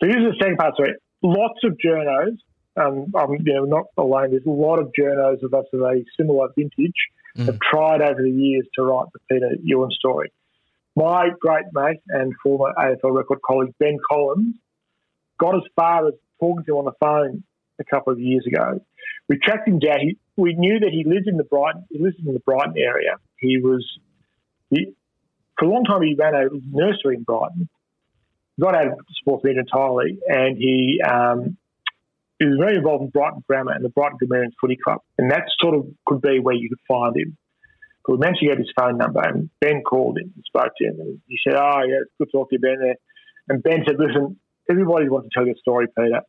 So here's the second part, sorry. Lots of journos, um, I'm you know, not alone, there's a lot of journos of us of a similar vintage mm. have tried over the years to write the Peter Ewan story. My great mate and former A F L record colleague Ben Collins got as far as talking to him on the phone a couple of years ago. We tracked him down. He, we knew that he lived in the Brighton, he lived in the Brighton area. He was... He, For a long time, he ran a nursery in Brighton, got out of sports media entirely, and he, um, he was very involved in Brighton Grammar and the Brighton Grammarian Footy Club, and that sort of could be where you could find him. But we managed to get his phone number, and Ben called him and spoke to him, and he said, oh, yeah, it's good to talk to you, Ben. And Ben said, listen, everybody wants to tell your story, Peter.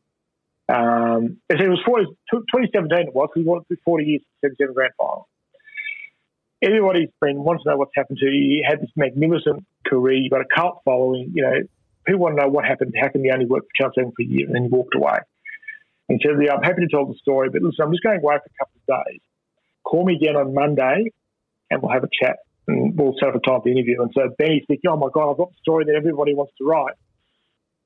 Um, and so it was forty, twenty seventeen it was, because he wanted forty years to seventy-seven grand final. Everybody's been wants to know what's happened to you. You had this magnificent career. You got a cult following. You know, people want to know what happened. How come you only worked for Channel seven for a year and then you walked away? And he said, yeah, I'm happy to tell the story, but listen, I'm just going away for a couple of days. Call me again on Monday and we'll have a chat and we'll set up a time for the interview. And so Benny's thinking, oh, my God, I've got the story that everybody wants to write.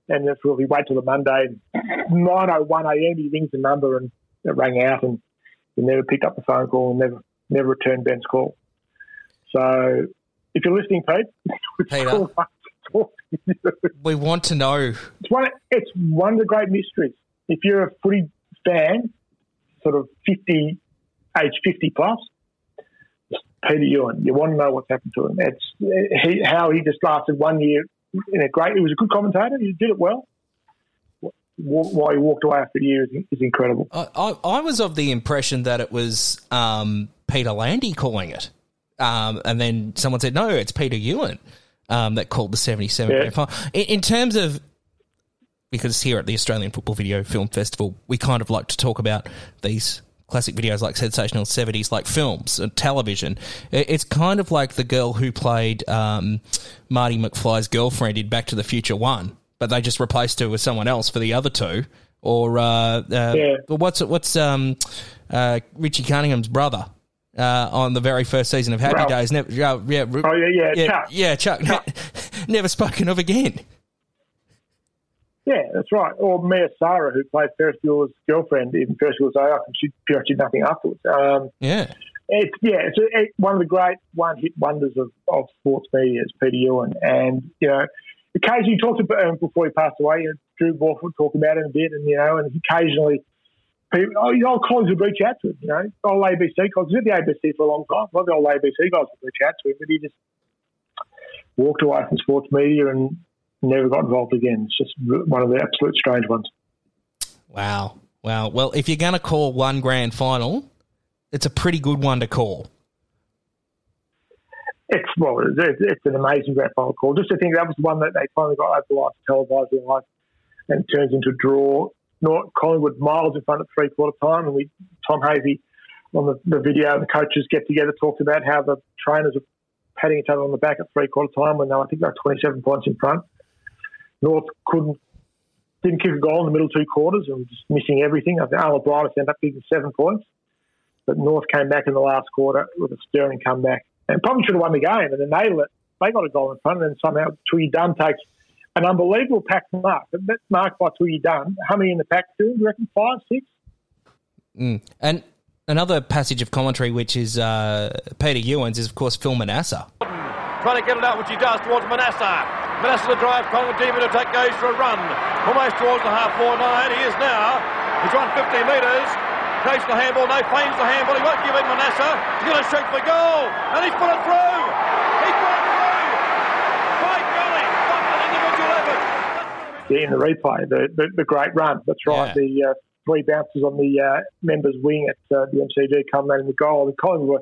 And that's where we wait till the Monday. nine oh one a.m. he rings the number and it rang out and he never picked up the phone call and never, never returned Ben's call. So, if you're listening, Pete, Peter, we want to know. It's one, of, it's one of the great mysteries. If you're a footy fan, sort of fifty, age fifty plus, Peter Ewan, you want to know what's happened to him. It's he, how he just lasted one year in a great. He was a good commentator. He did it well. Why he walked away after a year is, is incredible. I, I, I was of the impression that it was um, Peter Landy calling it. Um, and then someone said, no, it's Peter Ewan um, that called the seventy-seven yeah. grand final. In, in terms of, because here at the Australian Football Video Film Festival, we kind of like to talk about these classic videos like sensational seventies, like films and television. It's kind of like the girl who played um, Marty McFly's girlfriend in Back to the Future one, but they just replaced her with someone else for the other two. Or uh, uh, yeah. what's what's um, uh, Richie Cunningham's brother uh, on the very first season of Happy Ralph. Days? Never, uh, yeah, oh, yeah, yeah, yeah, Chuck. Yeah, Chuck. Chuck. Ne- never spoken of again. Yeah, that's right. Or Mia Sara, who played Ferris Bueller's girlfriend in Ferris Bueller's Day Off, and she pretty much did nothing afterwards. Um, yeah. It's, yeah, it's a, it, one of the great one-hit wonders of, of sports media is Peter Ewan. And, you know, occasionally, he talked about um, before he passed away, you know, Drew Borth would talk about him a bit, and, you know, and occasionally, people, oh, you know, old colleagues would reach out to him, you know, old A B C colleagues. He was at the A B C for a long time. A lot of the old A B C guys would reach out to him, but he just walked away from sports media and never got involved again. It's just one of the absolute strange ones. Wow. Wow. Well, if you're going to call one grand final, it's a pretty good one to call. It's, well, it's an amazing grand final call. Just to think that was the one that they finally got over the line to televised in life, and it turns into a draw. North Collingwood miles in front at three-quarter time, and we Tom Havey on the, the video, the coaches get together, talked about how the trainers are patting each other on the back at three-quarter time when they were, I think they were twenty-seven points in front. North couldn't, didn't kick a goal in the middle two quarters and was just missing everything. I think Alan Aylett ended up kicking seven points, but North came back in the last quarter with a stirring comeback. And probably should have won the game, and then they, let, they got a goal in front, and then somehow Tui Dunn takes an unbelievable packed mark. That mark by Tui Dunn, how many in the pack do you reckon? Five, six? Mm. And another passage of commentary, which is uh, Peter Ewan's, is, of course, Phil Manassa. Trying to get it out, which he does, towards Manassa. Manassa to drive, Collingwood deep into attack, goes for a run. Almost towards the half four nine. He is now. He's run fifty metres. Takes the handball, no, feigns the handball, he won't give it. Manassa, he's going to shoot for goal, and he's put it through, he's put it through, by golly, what an individual effort. Yeah, in the replay, the, the, the great run, that's right, yeah. the uh, three bounces on the uh, members' wing at uh, the M C G come out in the goal, and Collingwood were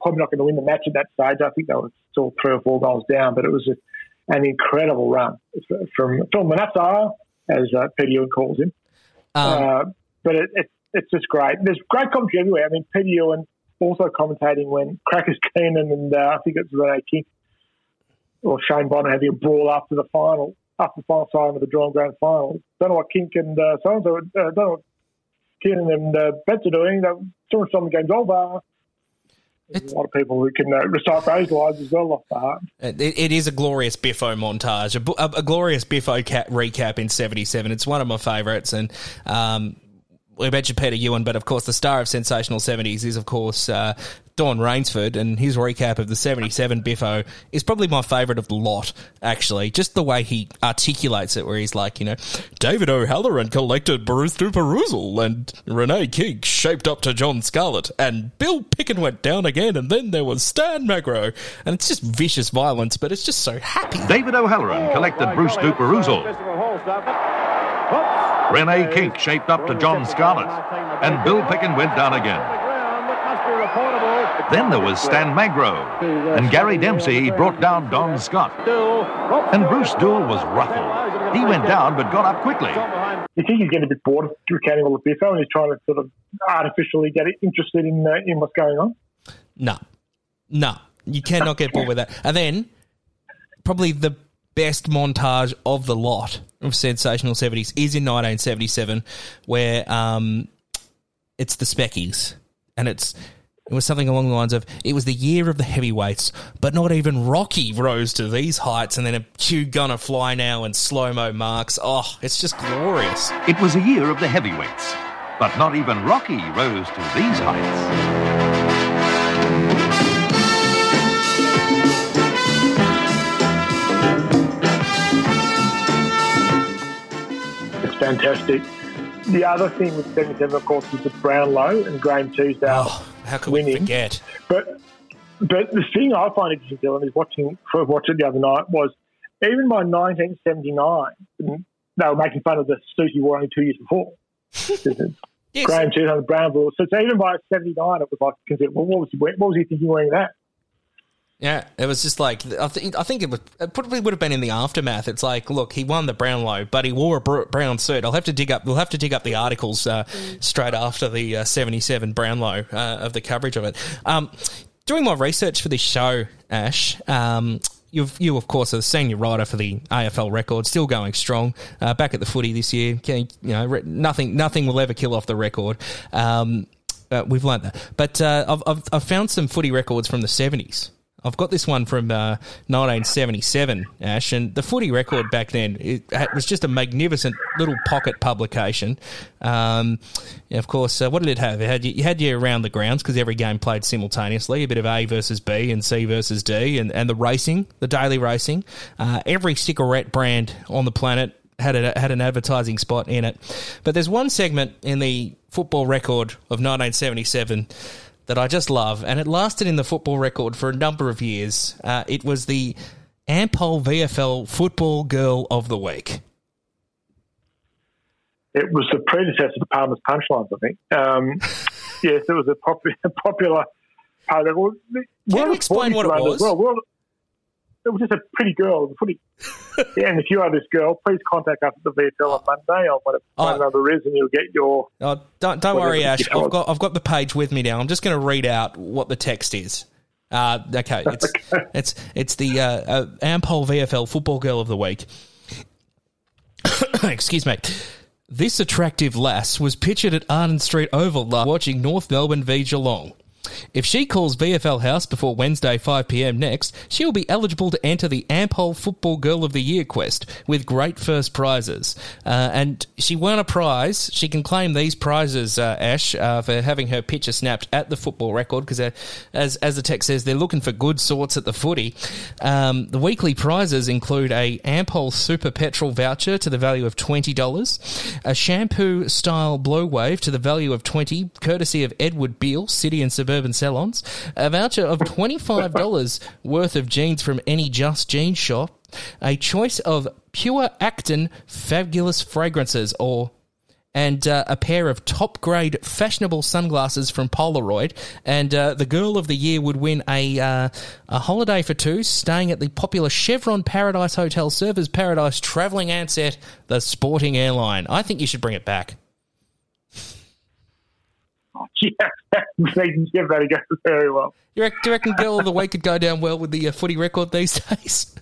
probably not going to win the match at that stage, I think they were still three or four goals down, but it was a, an incredible run from Phil Manassa, as uh, Peter Ewan calls him, um. uh, but it, it's It's just great. There's great commentary everywhere. I mean, Peter Ewan also commentating when Crackers Keenan and uh, I think it's Renee King or Shane Bonner having a brawl after the final, after the final time of the drawn grand final. Don't know what Kink and uh, so and so, don't know what Keenan and uh, Betts are doing. They're still on the game's over. There's a lot of people who can uh, recite those lines as well off the heart. It, it is a glorious Biffo montage, a, a, a glorious Biffo cap, recap in seventy-seven. It's one of my favourites, and um, we mentioned Peter Ewan, but, of course, the star of Sensational seventies is, of course, uh, Don Rainsford, and his recap of the seventy-seven Biffo is probably my favourite of the lot, actually. Just the way he articulates it, where he's like, you know, David O'Halloran collected Bruce Duperouzel, and Renee King shaped up to John Scarlett, and Bill Picken went down again, and then there was Stan Magro. And it's just vicious violence, but it's just so happy. David O'Halloran collected oh, Bruce Duperouzel. Renee Kink shaped up to John Scarlett, and Bill Picken went down again. Then there was Stan Magro, and Gary Dempsey brought down Don Scott. And Bruce Duell was ruffled. He went down but got up quickly. You think he's getting a bit bored of recounting all the Biffo and he's trying to sort of artificially get interested in, uh, in what's going on? No. No. You cannot get bored with that. And then, probably the best montage of the lot of Sensational seventies is in nineteen seventy-seven, where um, it's the Speckies, and it's it was something along the lines of, it was the year of the heavyweights, but not even Rocky rose to these heights, and then a Hugh Gunner fly now and slow-mo marks. Oh, it's just glorious. It was a year of the heavyweights, but not even Rocky rose to these heights. Fantastic. The other thing with seventy-seven, of course, was the Brownlow and Graham Teasdale oh, how could winning. We forget? But but the thing I find interesting, Dylan, is watching for watching the other night was even by nineteen seventy-nine, they were making fun of the suit he wore only two years before. yes. Graham Teasdale and the Brownlow. So, so even by seventy-nine, it was like, what was he, what was he thinking wearing that? Yeah, it was just like, I think I think it, was, it probably would have been in the aftermath. It's like, look, he won the Brownlow, but he wore a brown suit. I'll have to dig up. We'll have to dig up the articles uh, straight after the uh, seventy-seven Brownlow uh, of the coverage of it. Um, doing my research for this show, Ash. Um, You've, you, of course, are the senior writer for the A F L Record, still going strong, uh, back at the footy this year. Can, you know, re- nothing nothing will ever kill off the record. Um, uh, we've learned that. But uh, I've, I've, I've found some footy records from the seventies. I've got this one from uh, nineteen seventy-seven, Ash, and the footy record back then, it was just a magnificent little pocket publication. Um, of course, uh, what did it have? It had you, you had you around the grounds because every game played simultaneously, a bit of A versus B and C versus D, and, and the racing, the daily racing. Uh, every cigarette brand on the planet had a, had an advertising spot in it. But there's one segment in the football record of nineteen seventy-seven that I just love, and it lasted in the football record for a number of years. Uh, it was the Ampol V F L Football Girl of the Week. It was the predecessor to Palmer's Punchlines, I think. Um, yes, it was a popular, popular part of it. Can you explain what it was? Well, well, it was just a pretty girl. Pretty, yeah, and if you are this girl, please contact us at the V F L on Monday on whatever oh, number is, and you'll get your. Oh, don't don't worry, Ash. I've got I've got the page with me now. I'm just going to read out what the text is. Uh, okay, it's okay. it's it's the uh, uh, Ampol V F L Football Girl of the Week. Excuse me. This attractive lass was pictured at Arden Street Oval watching North Melbourne v Geelong. If she calls V F L House before Wednesday five p.m. next, she will be eligible to enter the Ampol Football Girl of the Year quest with great first prizes. Uh, and she won a prize. She can claim these prizes, uh, Ash, uh, for having her picture snapped at the football record because, as as the text says, they're looking for good sorts at the footy. Um, the weekly prizes include a Ampol Super Petrol voucher to the value of twenty dollars, a shampoo-style blowwave to the value of twenty dollars, courtesy of Edward Beale, City and Suburban Urban Salons, a voucher of twenty-five dollars worth of jeans from any Just Jeans shop, a choice of Pure Acton Fabulous Fragrances, or and uh, a pair of top-grade fashionable sunglasses from Polaroid, and uh, the Girl of the Year would win a uh, a holiday for two, staying at the popular Chevron Paradise Hotel, Surfers Paradise, travelling Ansett, the sporting airline. I think you should bring it back. Yeah, that goes very well. You reckon, do you reckon Girl of the Week could go down well with the uh, footy record these days?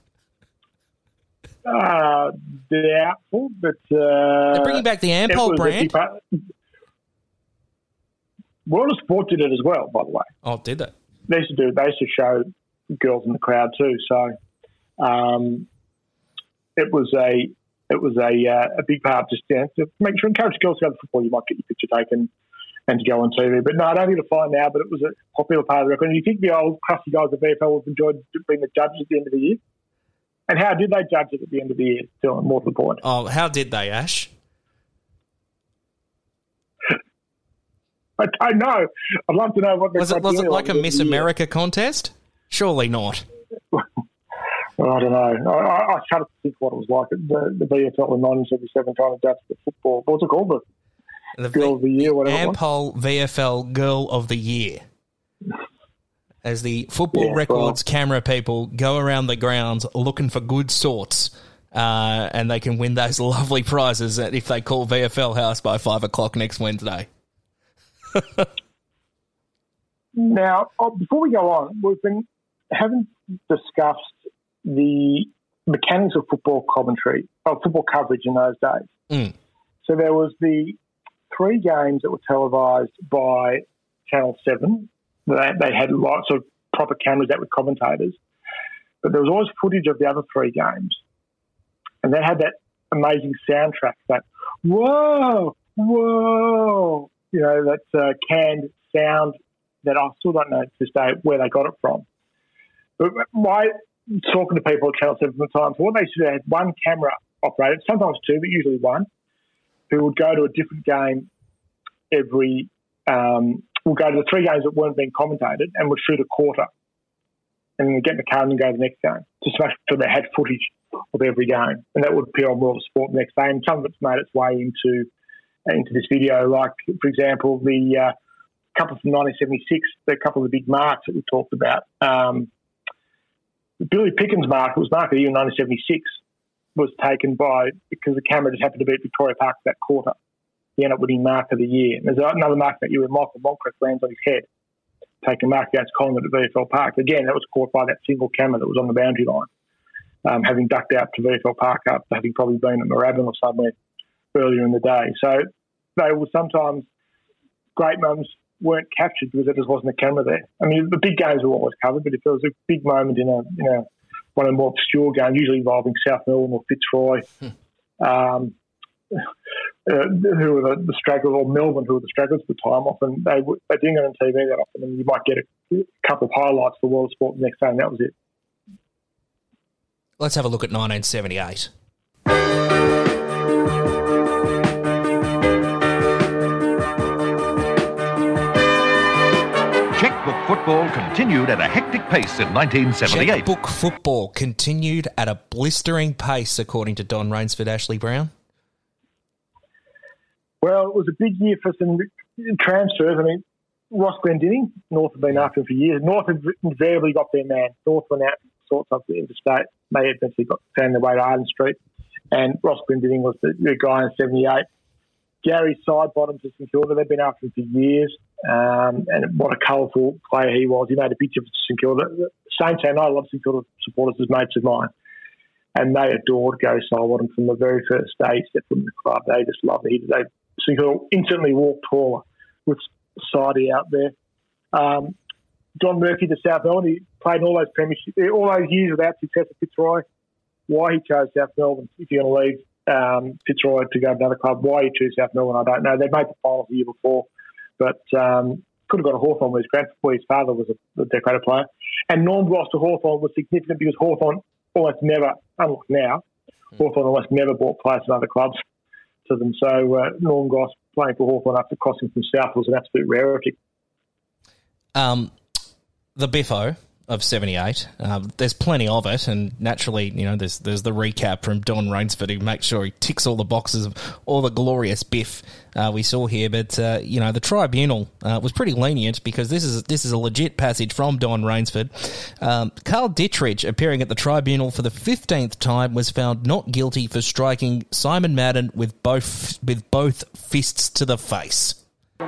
Uh, doubtful, but... Uh, they're bringing back the Ampol brand. World of Sport did it as well, by the way. Oh, did they? They used to do. They used to show girls in the crowd too, so um, it was a it was a, uh, a big part of just dance. To make sure, encourage girls to go to football, you might get your picture taken and to go on T V. But no, I don't think it'll find now, but it was a popular part of the record. And you think the old crusty guys at V F L would have enjoyed being the judges at the end of the year? And how did they judge it at the end of the year, Dylan, more to the point? Oh, how did they, Ash? I don't know. I'd love to know what they was it. Was it like a Miss America year. Contest? Surely not. Well, I don't know. I, I, I can't think what it was like at the, the V F L in nineteen seventy-seven trying to judge the football. What's it called? The The Girl of the Year, whatever. Ampol V F L Girl of the Year. As the football yeah, records well. camera people go around the grounds looking for good sorts, uh, and they can win those lovely prizes if they call V F L House by five o'clock next Wednesday. Now, before we go on, we've been haven't discussed the mechanics of football commentary, or football coverage in those days. Mm. So there was the three games that were televised by Channel seven. They, they had lots of proper cameras out with commentators. But there was always footage of the other three games. And they had that amazing soundtrack, that whoa, whoa, you know, that uh, canned sound that I still don't know to this day where they got it from. But my talking to people at Channel seven at the time, so what they should have had one camera operated, sometimes two, but usually one, who would go to a different game every um, – would go to the three games that weren't being commentated and would shoot a quarter and then get in the car and go to the next game just to make sure they had footage of every game. And that would appear on World of Sport the next day. And some of it's made its way into into this video, like, for example, the uh, couple from nineteen seventy-six, the couple of the big marks that we talked about, um, Billy Picken's mark, it was marked even in nineteen seventy-six, was taken by, because the camera just happened to be at Victoria Park that quarter. He ended up winning mark of the year. And there's another mark that year where Michael Moncrief lands on his head, taking mark against Collingwood at V F L Park. Again, that was caught by that single camera that was on the boundary line, um, having ducked out to V F L Park after having probably been at Moorabbin or somewhere earlier in the day. So they will sometimes, great moments weren't captured because there just wasn't a camera there. I mean, the big games were always covered, but if there was a big moment in a, you know, one of the more obscure games, usually involving South Melbourne or Fitzroy, um, uh, who were the, the stragglers, or Melbourne, who were the stragglers at the time, often they, they didn't go on T V that often, and you might get a, a couple of highlights for World of Sport the next day, and that was it. Let's have a look at nineteen seventy-eight. Checkbook football continued at a hectic pace in nineteen seventy-eight. Checkbook football continued at a blistering pace, according to Don Rainsford, Ashley Brown. Well, it was a big year for some transfers. I mean, Ross Glendinning, North had been after him for years. North had invariably got their man. North went out and sought something interstate. They eventually got found their way to Arden Street. And Ross Glendinning was the, the guy in seventy-eight. Gary Sidebottom to St Kilda, they've been after him for years, um, and what a colourful player he was. He made a big difference to St Kilda. Saints, and I love St Kilda supporters as mates of mine, and they adored Gary Sidebottom from the very first day he stepped from the club. They just loved it. They, St Kilda instantly walked taller with Sidey out there. Um, John Murphy to South Melbourne, he played in all those premierships, all those years without success at Fitzroy. Why he chose South Melbourne, if you're going to leave Um, Fitzroy to go to another club. Why he chose South Melbourne, I don't know. They made the finals the year before, but um, could have got a Hawthorn with his grandfather, where his father was a, a decorated player. And Norm Ross to Hawthorn was significant because Hawthorn almost never, unlike now, mm. Hawthorn almost never bought players from other clubs to them. So uh, Norm Ross playing for Hawthorn after crossing from South was an absolute rarity. Um, the Biffo of seventy-eight. Um, there's plenty of it, and naturally, you know, there's there's the recap from Don Rainsford who makes sure he ticks all the boxes of all the glorious biff uh, we saw here. But, uh, you know, the tribunal uh, was pretty lenient because this is this is a legit passage from Don Rainsford. Um, Carl Ditterich, appearing at the tribunal for the fifteenth time, was found not guilty for striking Simon Madden with both with both fists to the face.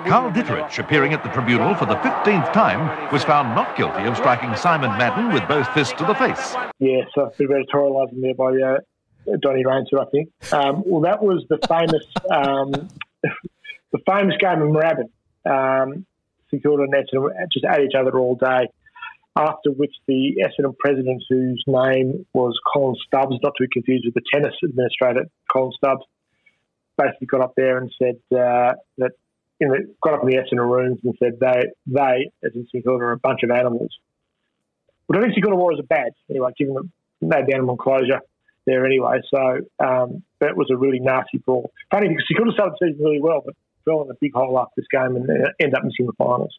Carl Ditterich, appearing at the tribunal for the fifteenth time, was found not guilty of striking Simon Madden with both fists to the face. Yes, I've been editorialising there by uh, Donny Rainsford, I think. Um, well, that was the famous um, the famous game in Moorabbin. Um, St Kilda and Essendon were just at each other all day, after which the Essendon president, whose name was Colin Stubbs, not to be confused with the tennis administrator, Colin Stubbs, basically got up there and said uh, that In the, got up in the Essendon rooms and said they, they as in St Kilda, are a bunch of animals. Well, I think St Kilda wore as a badge, anyway, given that they had the animal enclosure there anyway. So um, that was a really nasty brawl. Funny, because St Kilda started the season really well, but fell in a big hole after this game and ended up missing the finals.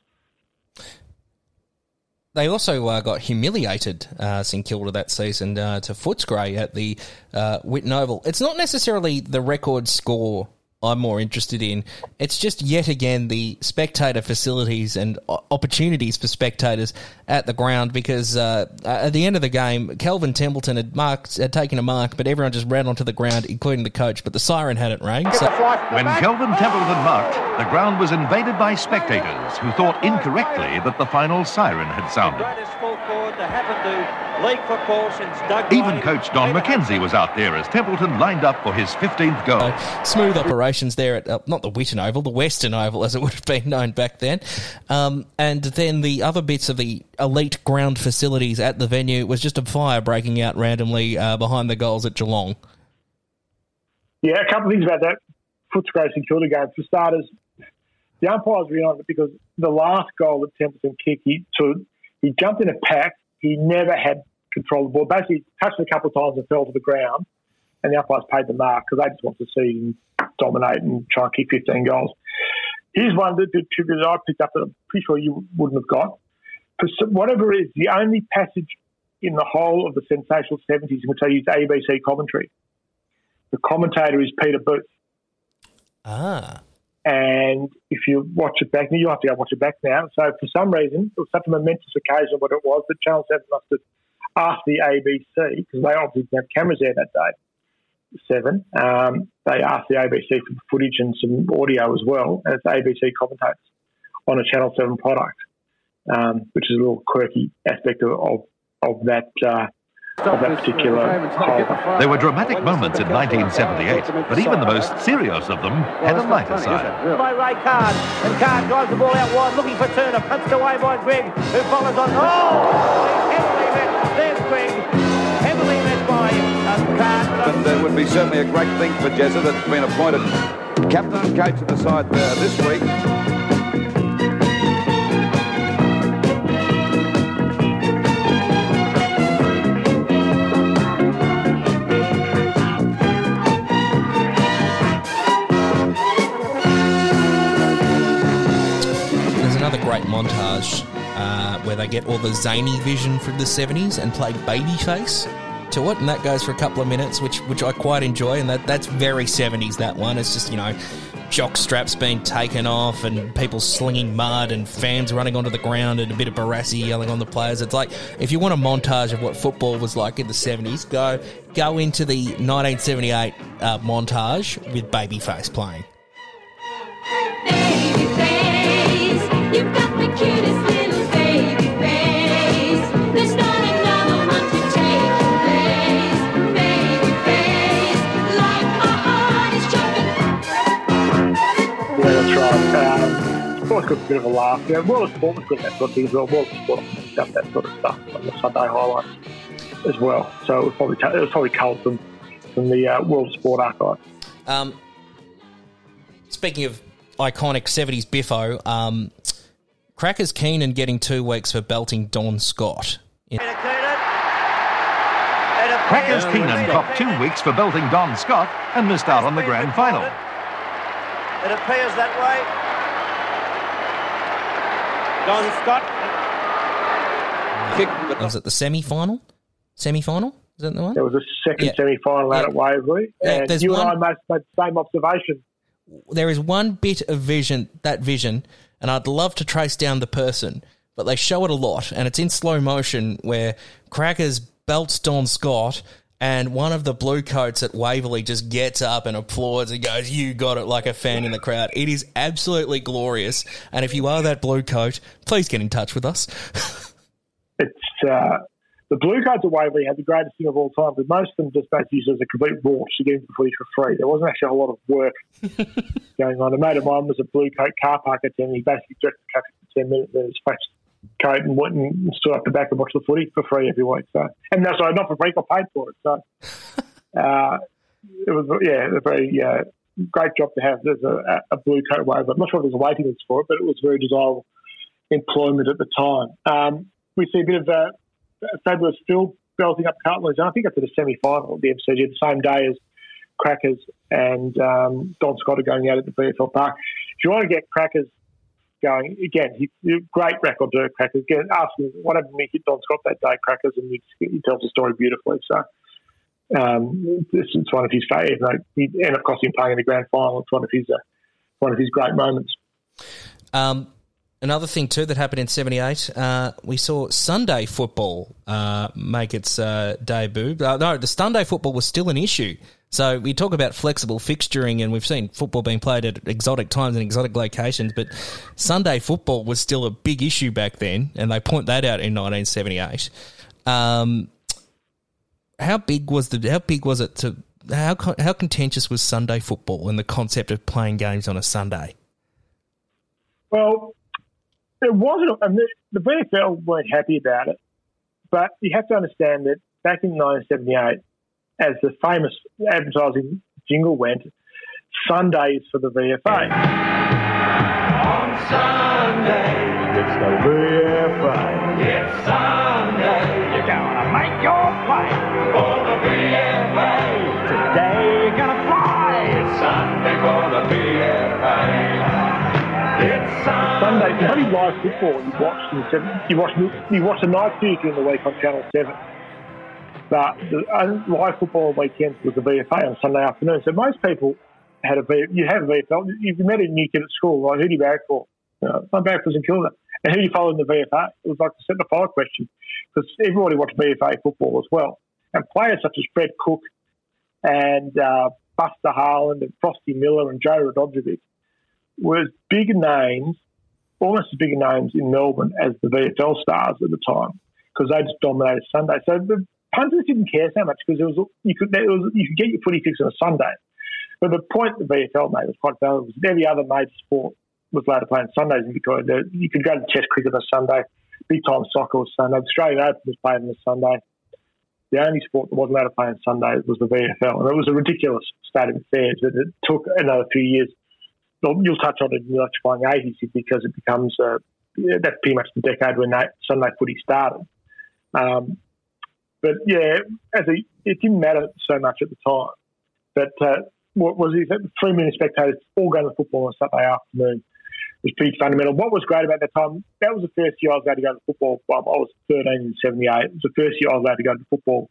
They also uh, got humiliated, uh, St Kilda, that season uh, to Footscray at the uh, Whitten Oval. It's not necessarily the record score I'm more interested in. It's just yet again the spectator facilities and opportunities for spectators at the ground, because uh, at the end of the game, Calvin Templeton had marked, had taken a mark, but everyone just ran onto the ground, including the coach, but the siren hadn't rang. So when Calvin Templeton marked, the ground was invaded by spectators who thought incorrectly that the final siren had sounded. Even coach Don McKenzie was out there as Templeton lined up for his fifteenth goal. Uh, smooth operation there at, uh, not the Whitten Oval, the Western Oval, as it would have been known back then. Um, and then the other bits of the elite ground facilities at the venue was just a fire breaking out randomly uh, behind the goals at Geelong. Yeah, a couple of things about that Footscray St Kilda game. For starters, the umpires were in on it because the last goal that Templeton kicked, he, to, he jumped in a pack, he never had control of the ball, basically touched it a couple of times and fell to the ground, and the umpires paid the mark because they just wanted to see him dominate and try and kick fifteen goals. Here's one that the tribute that I picked up that I'm pretty sure you wouldn't have got. For whatever it is, the only passage in the whole of the sensational seventies in which they used A B C commentary. The commentator is Peter Booth. Ah. And if you watch it back, you'll have to go watch it back now. So for some reason, it was such a momentous occasion, what it was, that Channel seven must have asked the A B C, because they obviously didn't have cameras there that day, seven, um, they asked the A B C for footage and some audio as well, and it's A B C commentators on a Channel seven product, um, which is a little quirky aspect of, of, of that uh Of that particular hole. There were dramatic moments in nineteen seventy-eight, but even the most serious of them had a lighter side. By Ray Card, and Card drives the ball out wide, looking for Turner, punched away by Gregg, who follows on. Oh, heavily met. There's Gregg, heavily met by Card. And it would be certainly a great thing for Jezza that's been appointed captain and coach of the side uh, this week. montage uh, where they get all the zany vision from the seventies and play Babyface to it, and that goes for a couple of minutes, which which I quite enjoy, and that that's very seventies, that one. It's just, you know, jock straps being taken off and people slinging mud and fans running onto the ground and a bit of Barassi yelling on the players. It's like, if you want a montage of what football was like in the seventies, go, go into the nineteen seventy-eight uh, montage with Babyface playing. Babyface, you've got the cutest little baby face. There's not another one to take your place. Baby face, like my heart is jumping. Yeah, that's right. Um, it's always good, a bit of a laugh. Yeah, well, it's always good, that sort of thing as well. Well, it's all stuff, that sort of stuff on the Sunday highlights as well. So it was probably, it was probably culled from, from the uh, World Sport Archive. Um, speaking of iconic seventies biffo, um, Crackers Keenan getting two weeks for belting Don Scott. In- Crackers Keenan copped two weeks for belting Don Scott and missed out on the grand final. It appears that way. Don Scott. Kicked. Was it the semi-final? Semi-final? Is that the one? There was a second yeah. semi-final yeah. out at Waverley. Yeah, and you one... and I made the same observation. There is one bit of vision, that vision... and I'd love to trace down the person, but they show it a lot, and it's in slow motion where Crackers belts Don Scott and one of the blue coats at Waverley just gets up and applauds and goes, "You got it," like a fan in the crowd. It is absolutely glorious, and if you are that blue coat, please get in touch with us. It's uh, the blue coats at Waverley had the greatest thing of all time, but most of them just basically used as a complete wash to get into the footage for free. There wasn't actually a whole lot of work going on. A mate of mine was a blue coat car park attendant. He basically jerked the coach for ten minutes, then his face coat and went and stood up the back and watched the footy for free every week. So, and that's right, not for free, got paid for it. So uh, it was, yeah, a very uh, great job to have. There's a, a blue coat wave. I'm not sure if there's a waiting list for it, but it was very desirable employment at the time. Um, we see a bit of a uh, fabulous Phil belting up Cartledge. I think after the semi-final at the M C G, the same day as Crackers and um, Don Scott are going out at the B F L Park. If you want to get Crackers going, again, he, great record to Crackers. Again, ask him, what happened when he hit Don Scott that day, Crackers, and he, he tells the story beautifully. So um, this is one of his favourites. And, of course, him playing in the grand final, it's one of his, uh, one of his great moments. Um, another thing, too, that happened in seventy-eight, uh, we saw Sunday football uh, make its uh, debut. Uh, no, the Sunday football was still an issue. So we talk about flexible fixturing, and we've seen football being played at exotic times and exotic locations, but Sunday football was still a big issue back then, and they point that out in nineteen seventy-eight. Um, how big was the? How big was it to? How how contentious was Sunday football and the concept of playing games on a Sunday? Well, it wasn't. I mean, the B F L weren't happy about it, but you have to understand that back in nineteen seventy-eight. As the famous advertising jingle went, Sundays for the V F A. On Sunday, it's the V F A. It's Sunday. You're going to make your play for the V F A. Today you're going to fly. It's Sunday for the V F A. It's Sunday. Sunday, it's only live football you watched in the seven. You watched, you watched the night duty in the week on Channel seven. But the live football weekends was the V F A on Sunday afternoon. So most people had a V F L. You had a V F L. You met a new kid at school, like, who do you barrack for? You know, I'm barrack for St Kilda. And who you followed in the V F A? It was like the centre fire question, because everybody watched V F A football as well. And players such as Fred Cook and uh, Buster Harland and Frosty Miller and Joe Radojevic were big names, almost as big names in Melbourne as the V F L stars at the time, because they just dominated Sunday. So the punters didn't care so much, because it was you could it was, you could get your footy fix on a Sunday. But the point the V F L made was quite valid, because every other major sport was allowed to play on Sundays in Victoria. You could go to chess cricket on a Sunday, big time soccer on a Sunday, Australian Open was played on a Sunday. The only sport that wasn't allowed to play on Sundays was the V F L, and it was a ridiculous state of affairs. But it took another few years. You'll touch on it in the electrifying eighties, because it becomes uh, that's pretty much the decade when that Sunday footy started. Um, but yeah, as a, it didn't matter so much at the time. But uh, what was it? Three million spectators all going to football on Saturday afternoon was pretty fundamental. What was great about that time, that was the first year I was allowed to go to football. Well, I was thirteen in seventy-eight. It was the first year I was allowed to go to football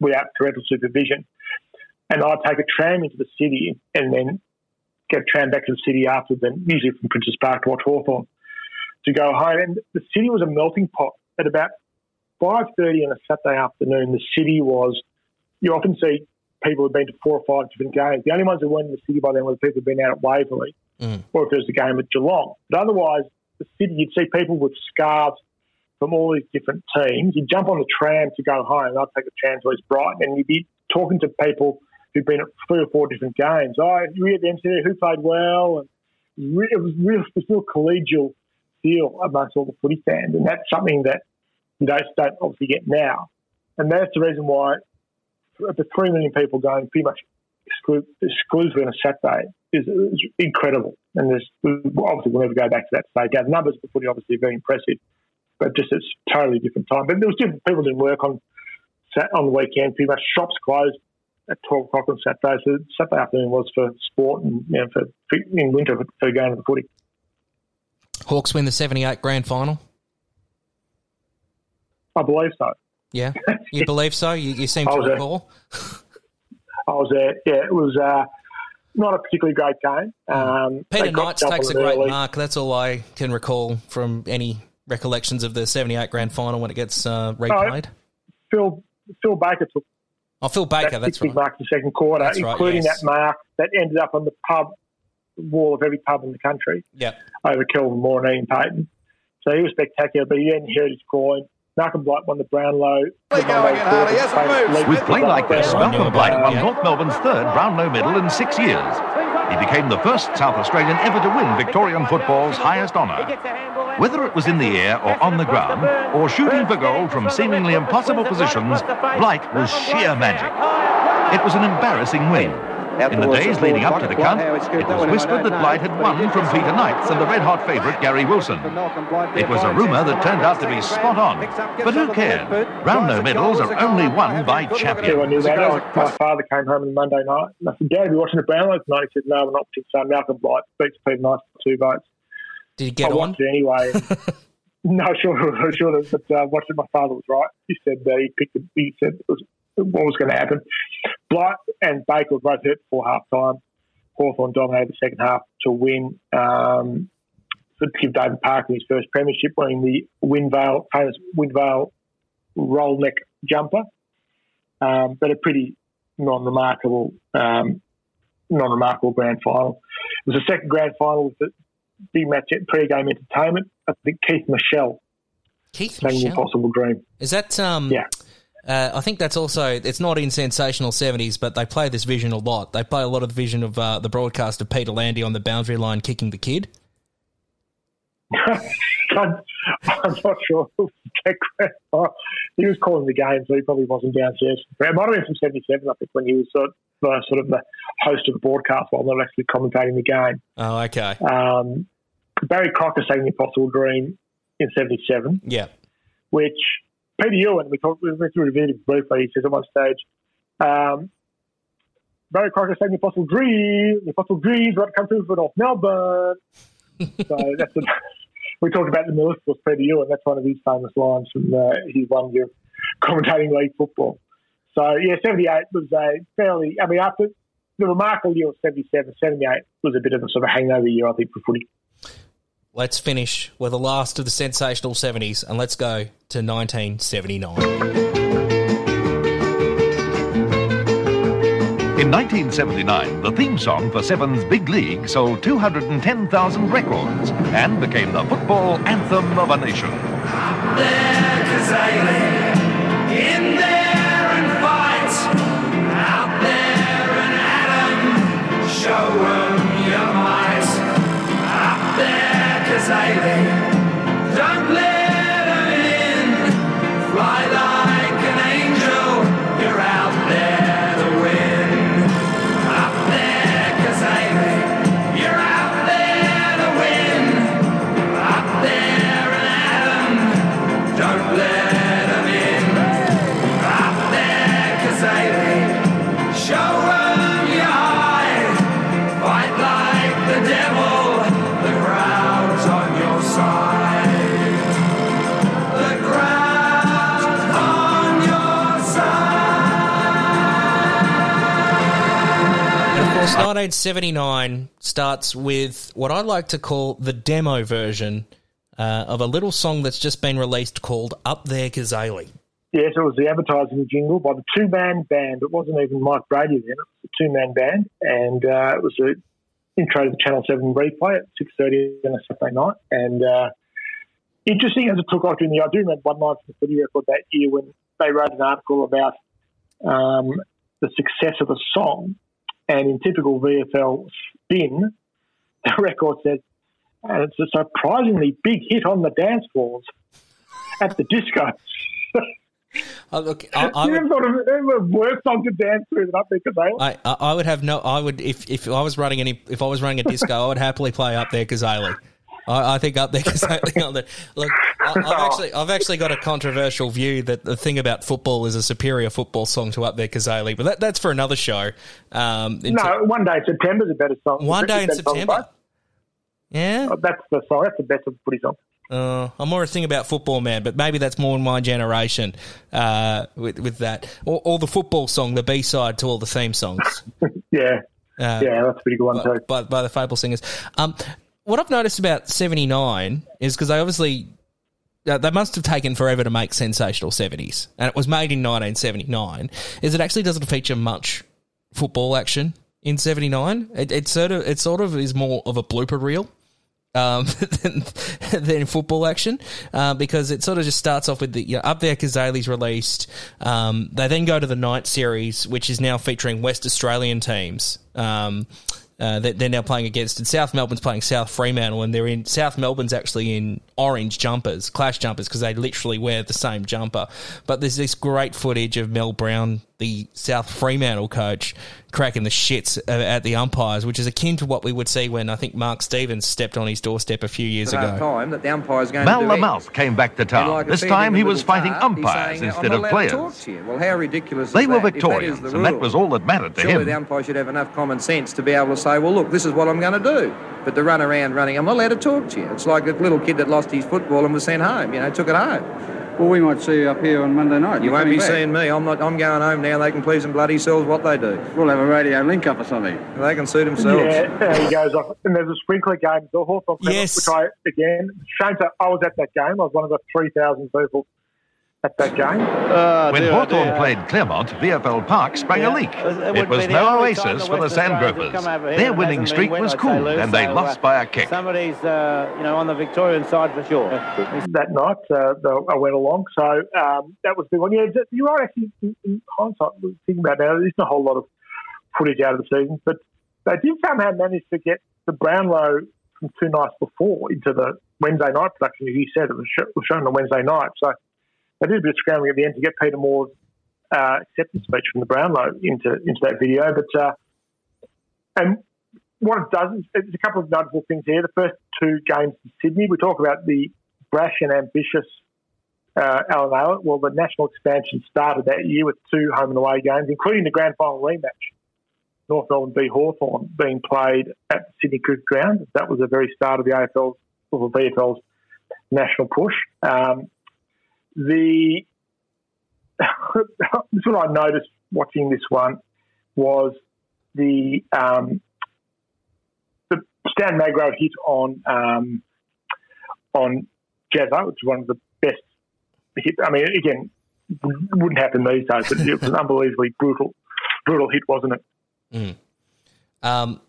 without parental supervision. And I'd take a tram into the city and then get a tram back to the city afterwards, and usually from Princess Park to watch Hawthorn, to go home. And the city was a melting pot. At about five thirty on a Saturday afternoon, the city was, you often see people who've been to four or five different games. The only ones who weren't in the city by then were the people who've been out at Waverley, mm. or if there was a game at Geelong. But otherwise, the city, you'd see people with scarves from all these different teams. You'd jump on the tram to go home, and I'd take a tram to East Brighton, and you'd be talking to people who'd been at three or four different games. Oh, you were at the M C D, who played well? And it was real, it was real collegial feel amongst all the footy fans, and that's something that you don't, don't obviously get now. And that's the reason why the three million people going pretty much exclu- exclusively on a Saturday is, is incredible. And there's, obviously we'll never go back to that stage. Our numbers for footy obviously are very impressive, but just it's a totally different time. But there was different people didn't work on on the weekend. Pretty much shops closed at twelve o'clock on Saturday. So Saturday afternoon was for sport, and you know, for in winter for, for going to the footy. Hawks win the seventy-eight grand final. I believe so. Yeah, you believe so? You, you seem to recall. I was there. Yeah, it was uh, not a particularly great game. Um, Peter Knights takes a great early mark. That's all I can recall from any recollections of the seventy-eight grand final when it gets uh, replayed. Oh, Phil Phil Baker took. Oh, Phil Baker. That that's right. Mark the second quarter, that's including right, yes. that mark that ended up on the pub wall of every pub in the country. Yeah, over Kelvin Moore and Ian Payton. So he was spectacular, but he didn't hurt his groin. Malcolm Blight won the Brownlow. They're going in hard. He hasn't moved. With play like this, Malcolm Blight won North Melbourne's third Brownlow medal in six years. He became the first South Australian ever to win Victorian football's highest honour. Whether it was in the air or on the ground, or shooting for goal from seemingly impossible positions, Blight was sheer magic. It was an embarrassing win. In the days leading up to the count, it was whispered that Blight had won from Peter Knights and the red-hot favourite Gary Wilson. It was a rumour that turned out to be spot on, but who cared? Brownlow medals are only won by champions. My father came home on Monday night, and I said, "Dad, are you watching the Brownlow tonight?" He said, "No, we're not." So Malcolm Blight beats Peter Knights for two votes. Did he get on? I watched it anyway. No, sure, sure, but uh, watching my father was right. He said uh, he picked. The, he said it was. What was going to happen? Blight and Baker were both hurt before half time. Hawthorn dominated the second half to win, um, to give David Parker his first premiership, winning the Windvale, famous Windvale roll neck jumper. Um, but a pretty non remarkable, um, non remarkable grand final. It was the second grand final with the big match at pre game entertainment. I think Keith Michelle. Keith Michelle. Impossible Dream. Is that. Um... Yeah. Uh, I think that's also, it's not in sensational seventies, but they play this vision a lot. They play a lot of the vision of uh, the broadcast of Peter Landy on the boundary line kicking the kid. I'm, I'm not sure. He was calling the game, so he probably wasn't downstairs. It might have been from seventy-seven, I think, when he was sort of, uh, sort of the host of the broadcast while not actually commentating the game. Oh, okay. Um, Barry Crocker sang The Impossible Dream in seventy-seven. Yeah. Which... Peter Ewan, we talked, we went through it briefly. He says at one stage, um, Barry Crocker sang The Impossible Dream. The Impossible Dream's right to come through for North Melbourne. So that's the, we talked about the mellifluous Peter Ewan. That's one of his famous lines from uh, his one year commentating league football. So yeah, seventy-eight was a fairly. I mean, after the remarkable year of seventy-seven, seventy-eight was a bit of a sort of hangover year, I think, for footy. let's finish with the last of the sensational seventies, and let's go to nineteen seventy-nine. In nineteen seventy-nine, the theme song for Seven's Big League sold two hundred ten thousand records and became the football anthem of a nation. I'm there 'cause I live in there. Show 'em your might up there 'cause I lay. Don't let 'em in. Fly like an angel. You're out there to win. Up there 'cause I lay. You're out there to win. Up there and Adam. Don't let 'em in. Up there 'cause I lay. Show 'em. nineteen seventy-nine starts with what I like to call the demo version uh, of a little song that's just been released called Up There Kazali. Yes, it was the advertising jingle by the two-man band. It wasn't even Mike Brady then. It was the two-man band, and uh, it was the intro to the Channel seven replay at six thirty on a Saturday night. And uh, interesting as it took off during the year, I do remember one night from the Footy Record that year when they wrote an article about um, the success of the song. And in typical V F L spin, the record says, and it's a surprisingly big hit on the dance floors at the disco. Oh, look, I, I you would, thought of a worse song to dance to than Up There Kazali? I, I, I would have no. I would if, if I was running any. If I was running a disco, I would happily play Up There Kazali. I, I think Up There Kazali. Look, I, I've actually I've actually got a controversial view that the thing about football is a superior football song to Up There Kazali, but that, that's for another show. Um, no, t- One Day in September is a better song. One Day in September. Song, yeah, oh, that's the song. That's the best of the footy song. Uh, I'm more a thing about football, man, but maybe that's more in my generation uh, with with that. Or, or the football song, the B-side to all the theme songs. yeah, uh, yeah, that's a pretty good one by, too. By, by the Fable Singers. Um, what I've noticed about seventy-nine is because they obviously uh, they must have taken forever to make sensational seventies, and it was made in nineteen seventy-nine. Is it actually doesn't feature much football action in seventy-nine? It, it sort of it sort of is more of a blooper reel. Um, than, than football action uh, because it sort of just starts off with the you know, Up There Kazali's released. Um, they then go to the night series, which is now featuring West Australian teams. Um, uh, that they're now playing against, and South Melbourne's playing South Fremantle, and they're in South Melbourne's actually in orange jumpers, clash jumpers, because they literally wear the same jumper. But there's this great footage of Mel Brown, the South Fremantle coach, cracking the shits at the umpires, which is akin to what we would see when I think Mark Stevens stepped on his doorstep a few years ago. Time that the umpire's going Mal to do LaMalf it. Came back to town. Like this time he was fighting car, umpires saying, instead of players. Well, how ridiculous they is were that? Victorious, that is the and rule, that was all that mattered to surely him. Surely the umpire should have enough common sense to be able to say, well, look, this is what I'm going to do. But to run around running, I'm not allowed to talk to you. It's like that little kid that lost his football and was sent home, you know, took it home. Well, we might see you up here on Monday night. You won't be back. Seeing me. I'm not. I'm going home now. They can please them bloody selves what they do. We'll have a radio link-up or something. They can suit themselves. Yeah, there he goes off. And there's a sprinkler game. The Hawthorn, yes. Which I, again, shame to, I was at that game. I was one of the three thousand people at that game. Uh, when Hawthorn uh, played Claremont, V F L Park sprang yeah, a leak. It, it was no oasis for the Sandgropers. Their winning streak was cool, and they so, lost uh, by a kick. Somebody's, uh, you know, on the Victorian side for sure. That night, uh, I went along, so um, that was the one. Yeah, you're right, actually, in hindsight, thinking about now, there's not a whole lot of footage out of the season, but they did somehow manage to get the Brownlow from two nights before into the Wednesday night production. As you said, it was shown on Wednesday night, so I did a bit of scrambling at the end to get Peter Moore's uh, acceptance speech from the Brownlow into into that video. But uh, and what it does is there's a couple of notable things here. The first two games in Sydney, we talk about the brash and ambitious uh, Alan Aylett. Well, the national expansion started that year with two home and away games, including the grand final rematch, North Melbourne v Hawthorn, being played at the Sydney Cricket Ground. That was the very start of the A F L's or the V F L's national push. Um, The this one I noticed watching this one was the um, the Stan Magro hit on um, on Jazza, which is one of the best hits. I mean, again, wouldn't happen these days, but it was an unbelievably brutal, brutal hit, wasn't it? Mm. Um,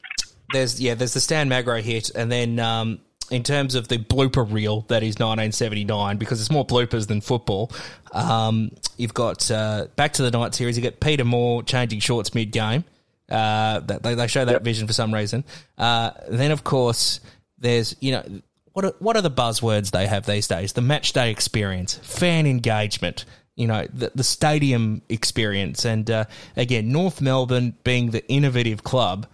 there's yeah, there's the Stan Magro hit, and then um, in terms of the blooper reel that is nineteen seventy-nine, because it's more bloopers than football. Um, you've got uh, back to the night series. You get Peter Moore changing shorts mid game. Uh, they they show that yep. vision for some reason. Uh, then of course there's you know what are, what are the buzzwords they have these days? The match day experience, fan engagement. You know, the, the stadium experience. And, uh, again, North Melbourne being the innovative club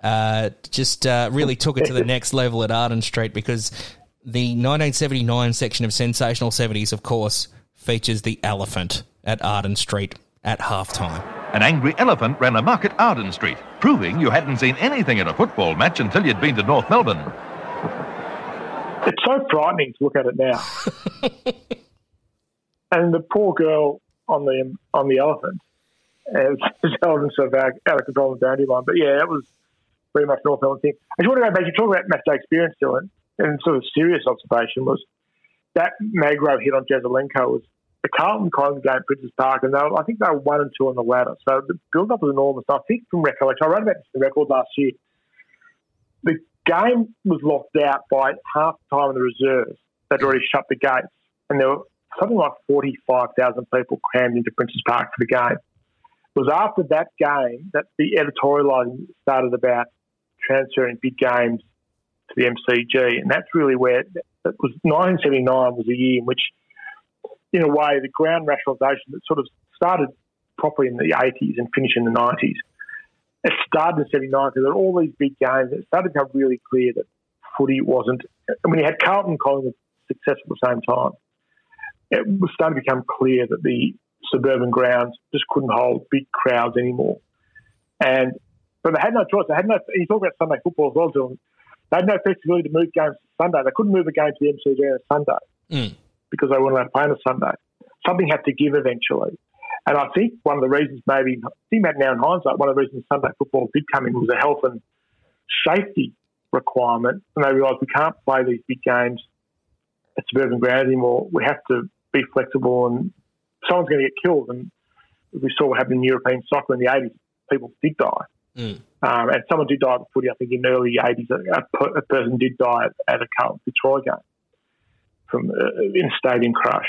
uh, just uh, really took it to the next level at Arden Street, because the nineteen seventy-nine section of Sensational seventies, of course, features the elephant at Arden Street at halftime. An angry elephant ran amok at Arden Street, proving you hadn't seen anything in a football match until you'd been to North Melbourne. It's so frightening to look at it now. And the poor girl on the on the elephant uh, just held himself out, out of control of the dandelion. But, yeah, that was pretty much North Melbourne thing. I just want to go back. You talk about matchday experience, Dylan, and sort of serious observation was that Magro hit on Jazzalenko was the Carlton Collingwood game at Princess Park, and they were, I think they were one and two on the ladder. So the build-up was enormous. I think from recollection, I wrote about this in the record last year, the game was locked out by half time in the reserves. They'd already shut the gates, and there were something like forty-five thousand people crammed into Princess Park for the game. It was after that game that the editorialising started about transferring big games to the M C G, and that's really where it was. nineteen seventy-nine was a year in which, in a way, the ground rationalisation that sort of started properly in the eighties and finished in the nineties, it started in seventy-nine because there were all these big games. It started to become really clear that footy wasn't... I mean, you had Carlton Collingwood successful at the same time. It was starting to become clear that the suburban grounds just couldn't hold big crowds anymore. And but they had no choice. They had no. You talk about Sunday football as well, Dylan. They had no flexibility to move games to Sunday. They couldn't move a game to the M C G on a Sunday mm. because they weren't allowed to play on a Sunday. Something had to give eventually. And I think one of the reasons, maybe think about now in hindsight, one of the reasons Sunday football did come in was a health and safety requirement. And they realised we can't play these big games at suburban grounds anymore. We have to be flexible, and someone's going to get killed. And we saw what happened in European soccer in the eighties. People did die. Mm. Um, and someone did die at footy, I think, in the early eighties. A, a person did die at a Carlton Fitzroy game from uh, in a stadium crash.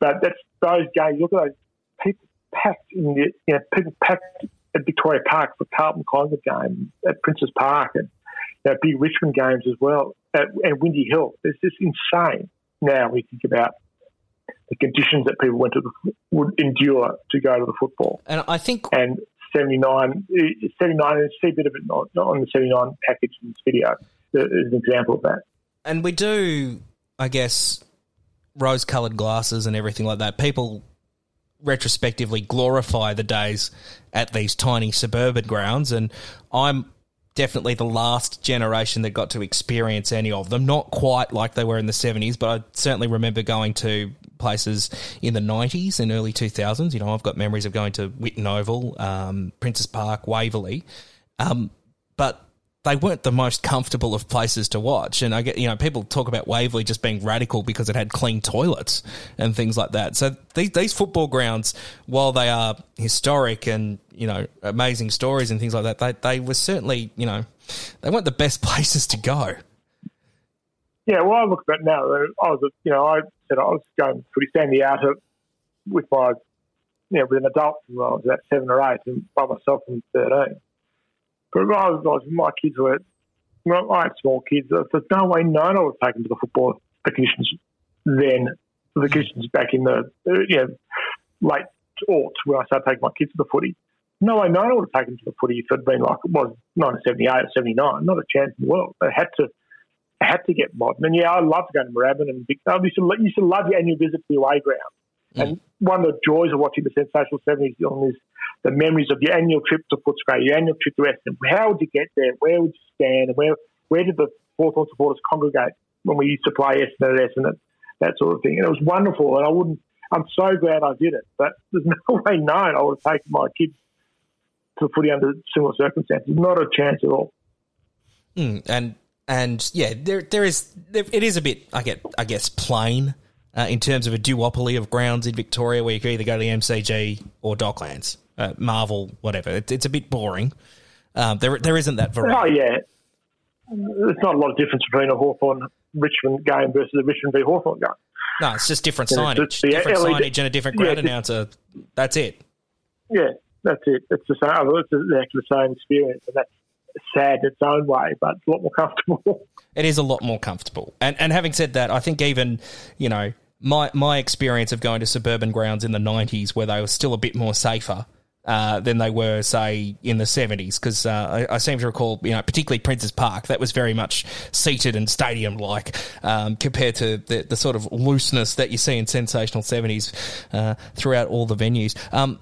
But that's those games. Look at those people packed in the, you know, people packed at Victoria Park for Carlton Collingwood game, at Princess Park, and you know, big Richmond games as well, at, at Windy Hill. It's just insane now we think about the conditions that people went to would endure to go to the football. And I think... And seventy-nine, seventy-nine and see a bit of it on, on the seventy-nine package in this video is an example of that. And we do, I guess, rose-coloured glasses and everything like that. People retrospectively glorify the days at these tiny suburban grounds, and I'm definitely the last generation that got to experience any of them. Not quite like they were in the seventies, but I certainly remember going to places in the nineties and early two thousands. You know, I've got memories of going to Whitten Oval, um, Princess Park, Waverley, um, but they weren't the most comfortable of places to watch. And I get, you know, people talk about Waverley just being radical because it had clean toilets and things like that. So these, these football grounds, while they are historic and, you know, amazing stories and things like that, they, they were certainly, you know, they weren't the best places to go. Yeah, well, I look at it now. I was, you know, I said I was going pretty sandy out with my, you know, with an adult when I was about seven or eight, and by myself when I was thirteen. But I was, I was, my kids were, well, I had small kids. There's no way known I was taken to the football, the conditions then, the conditions back in the, you know, late aughts when I started taking my kids to the footy. No way known I would have taken to the footy if it had been like it was nineteen seventy-eight or seventy-nine. Not a chance in the world. They had to. I had to get modern. And, yeah, I loved going to Moorabbin. And I used to, used to love your annual visit to the away ground. Mm. And one of the joys of watching the Sensational seventies film is the memories of your annual trip to Footscray, your annual trip to Western. How would you get there? Where would you stand? And where where did the Hawthorn supporters congregate when we used to play Essendon at Essendon, that sort of thing. And it was wonderful. And I wouldn't, I'm so glad I did it. But there's no way known I would have taken my kids to the footy under similar circumstances. Not a chance at all. Mm, and And yeah, there there is there, it is a bit I get I guess plain uh, in terms of a duopoly of grounds in Victoria where you can either go to the M C G or Docklands, uh, Marvel, whatever. It, it's a bit boring. Um, there there isn't that variety. Oh yeah, there's not a lot of difference between a Hawthorn Richmond game versus a Richmond v Hawthorn game. No, it's just different signage, just different L E D signage and a different ground yeah, announcer. That's it. Yeah, that's it. It's the same. It's exactly the same experience, and that's sad its own way, but it's a lot more comfortable. It is a lot more comfortable. And and having said that, I think even, you know, my my experience of going to suburban grounds in the nineties where they were still a bit more safer uh, than they were, say, in the seventies, because uh, I, I seem to recall, you know, particularly Princes Park, that was very much seated and stadium-like um, compared to the, the sort of looseness that you see in sensational seventies uh, throughout all the venues. Um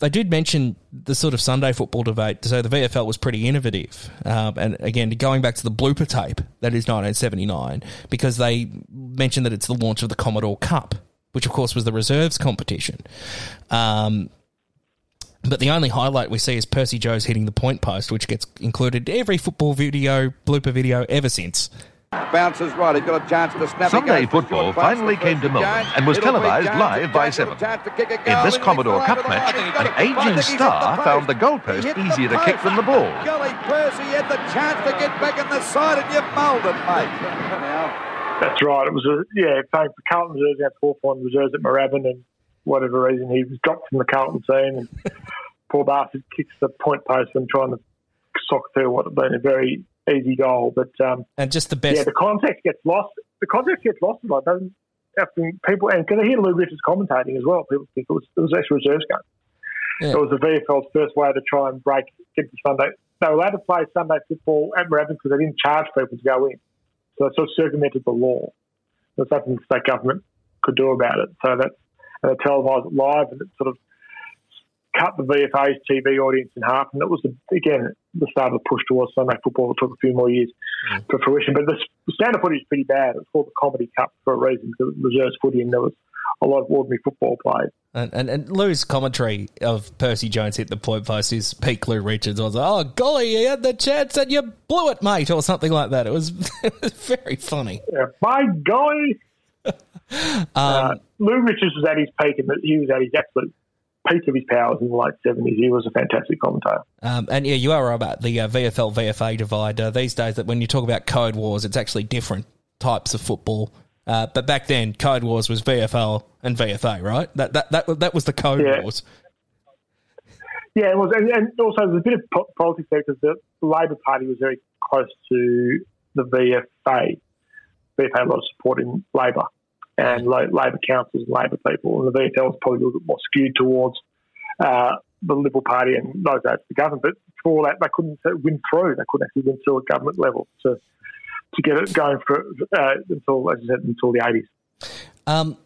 They did mention the sort of Sunday football debate, so the V F L was pretty innovative. Um, and again, going back to the blooper tape, that is nineteen seventy-nine, because they mentioned that it's the launch of the Commodore Cup, which of course was the reserves competition. Um, but the only highlight we see is Percy Joes hitting the point post, which gets included in every football video, blooper video ever since. Bounces right, he's got a chance to snap. Sunday football finally came to Melbourne and was televised live by Seven. In this Commodore Cup match, an aging star found the goalpost easier to kick than the ball. Golly, Percy had the chance to get back in the side and you mulled it, mate. That's right. It was a, yeah, playing for Carlton reserves against Hawthorn reserves at Moorabbin, and whatever reason he was dropped from the Carlton team, and poor bastard kicks the point post and trying to sock through what had been a very easy goal, but um, and just the best. Yeah, the context gets lost. The context gets lost a lot. Doesn't people? And because I hear Lou Richards commentating as well, people think it was, it was actually a reserves game. Yeah. It was the V F L's first way to try and break get the Sunday. They were allowed to play Sunday football at Moorabbin because they didn't charge people to go in, so it sort of circumvented the law. There's nothing the state government could do about it. So that and they televised it live, and it sort of cut the V F A's T V audience in half, and it was, again, the start of the push towards Sunday football. It took a few more years mm. to fruition, but the standard footy is pretty bad. It's called the Comedy Cup for a reason, because it was reserves footy and there was a lot of ordinary football played. And, and and Lou's commentary of Percy Jones hit the point post is peak Lou Richards. I was like, oh, golly, you had the chance and you blew it, mate, or something like that. It was, it was very funny. Yeah, by golly. um, uh, Lou Richards was at his peak, and he was at his absolute peak of his powers in the late seventies. He was a fantastic commentator. Um, and, yeah, you are right about the uh, V F L V F A divide. Uh, these days, that when you talk about Code Wars, it's actually different types of football. Uh, but back then, Code Wars was V F L and V F A, right? That that that, that was the Code yeah. Wars. Yeah, it was. And, and also, there's a bit of politics there because the Labor Party was very close to the V F A. V F A had a lot of support in Labor and Labor councils and Labor people. And the V F L was probably a little bit more skewed towards uh, the Liberal Party and those days the government. But for all that, they couldn't win through. They couldn't actually win through at government level to to get it going for, uh, until, as I said, until the eighties. Um,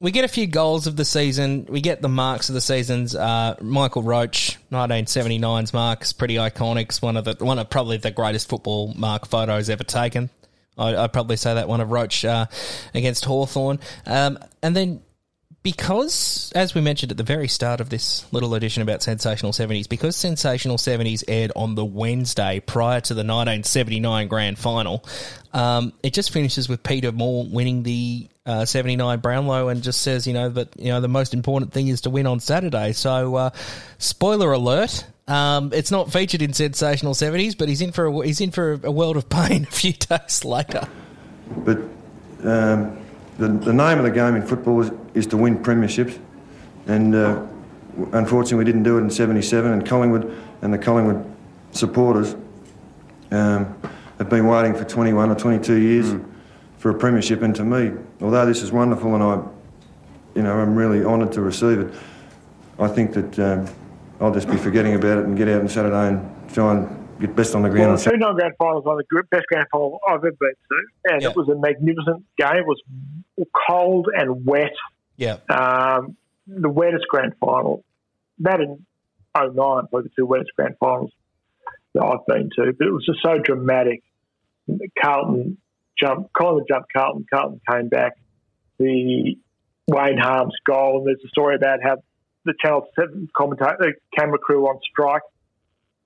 we get a few goals of the season. We get the marks of the seasons. Uh, Michael Roach, nineteen seventy-nine's mark, is pretty iconic. It's one of, the, one of probably the greatest football mark photos ever taken. I'd probably say that one of Roach uh, against Hawthorn. Um, and then because, as we mentioned at the very start of this little edition about Sensational seventies, because Sensational seventies aired on the Wednesday prior to the nineteen seventy-nine Grand Final, um, it just finishes with Peter Moore winning the uh, seventy-nine Brownlow and just says, you know, that you know the most important thing is to win on Saturday. So, uh, spoiler alert. Um, it's not featured in Sensational seventies, but he's in for a, he's in for a world of pain a few days later. But um, the, the name of the game in football is, is to win premierships, and uh, unfortunately we didn't do it in seventy-seven, and Collingwood and the Collingwood supporters um, have been waiting for twenty-one or twenty-two years mm. for a premiership, and to me, although this is wonderful and I, you know, I'm really honoured to receive it, I think that... Um, I'll just be forgetting about it and get out on Saturday and try and get best on the ground. Well, the seventy-nine Grand Final was one of the best Grand Final I've ever been to, and yeah. it was a magnificent game. It was cold and wet. Yeah. Um, the wettest Grand Final. That in oh nine were the two wettest Grand Finals that I've been to, but it was just so dramatic. Carlton jumped, Collingwood jumped Carlton, Carlton came back. The Wayne Harms goal, and there's a story about how the Channel seven commentator, the camera crew on strike,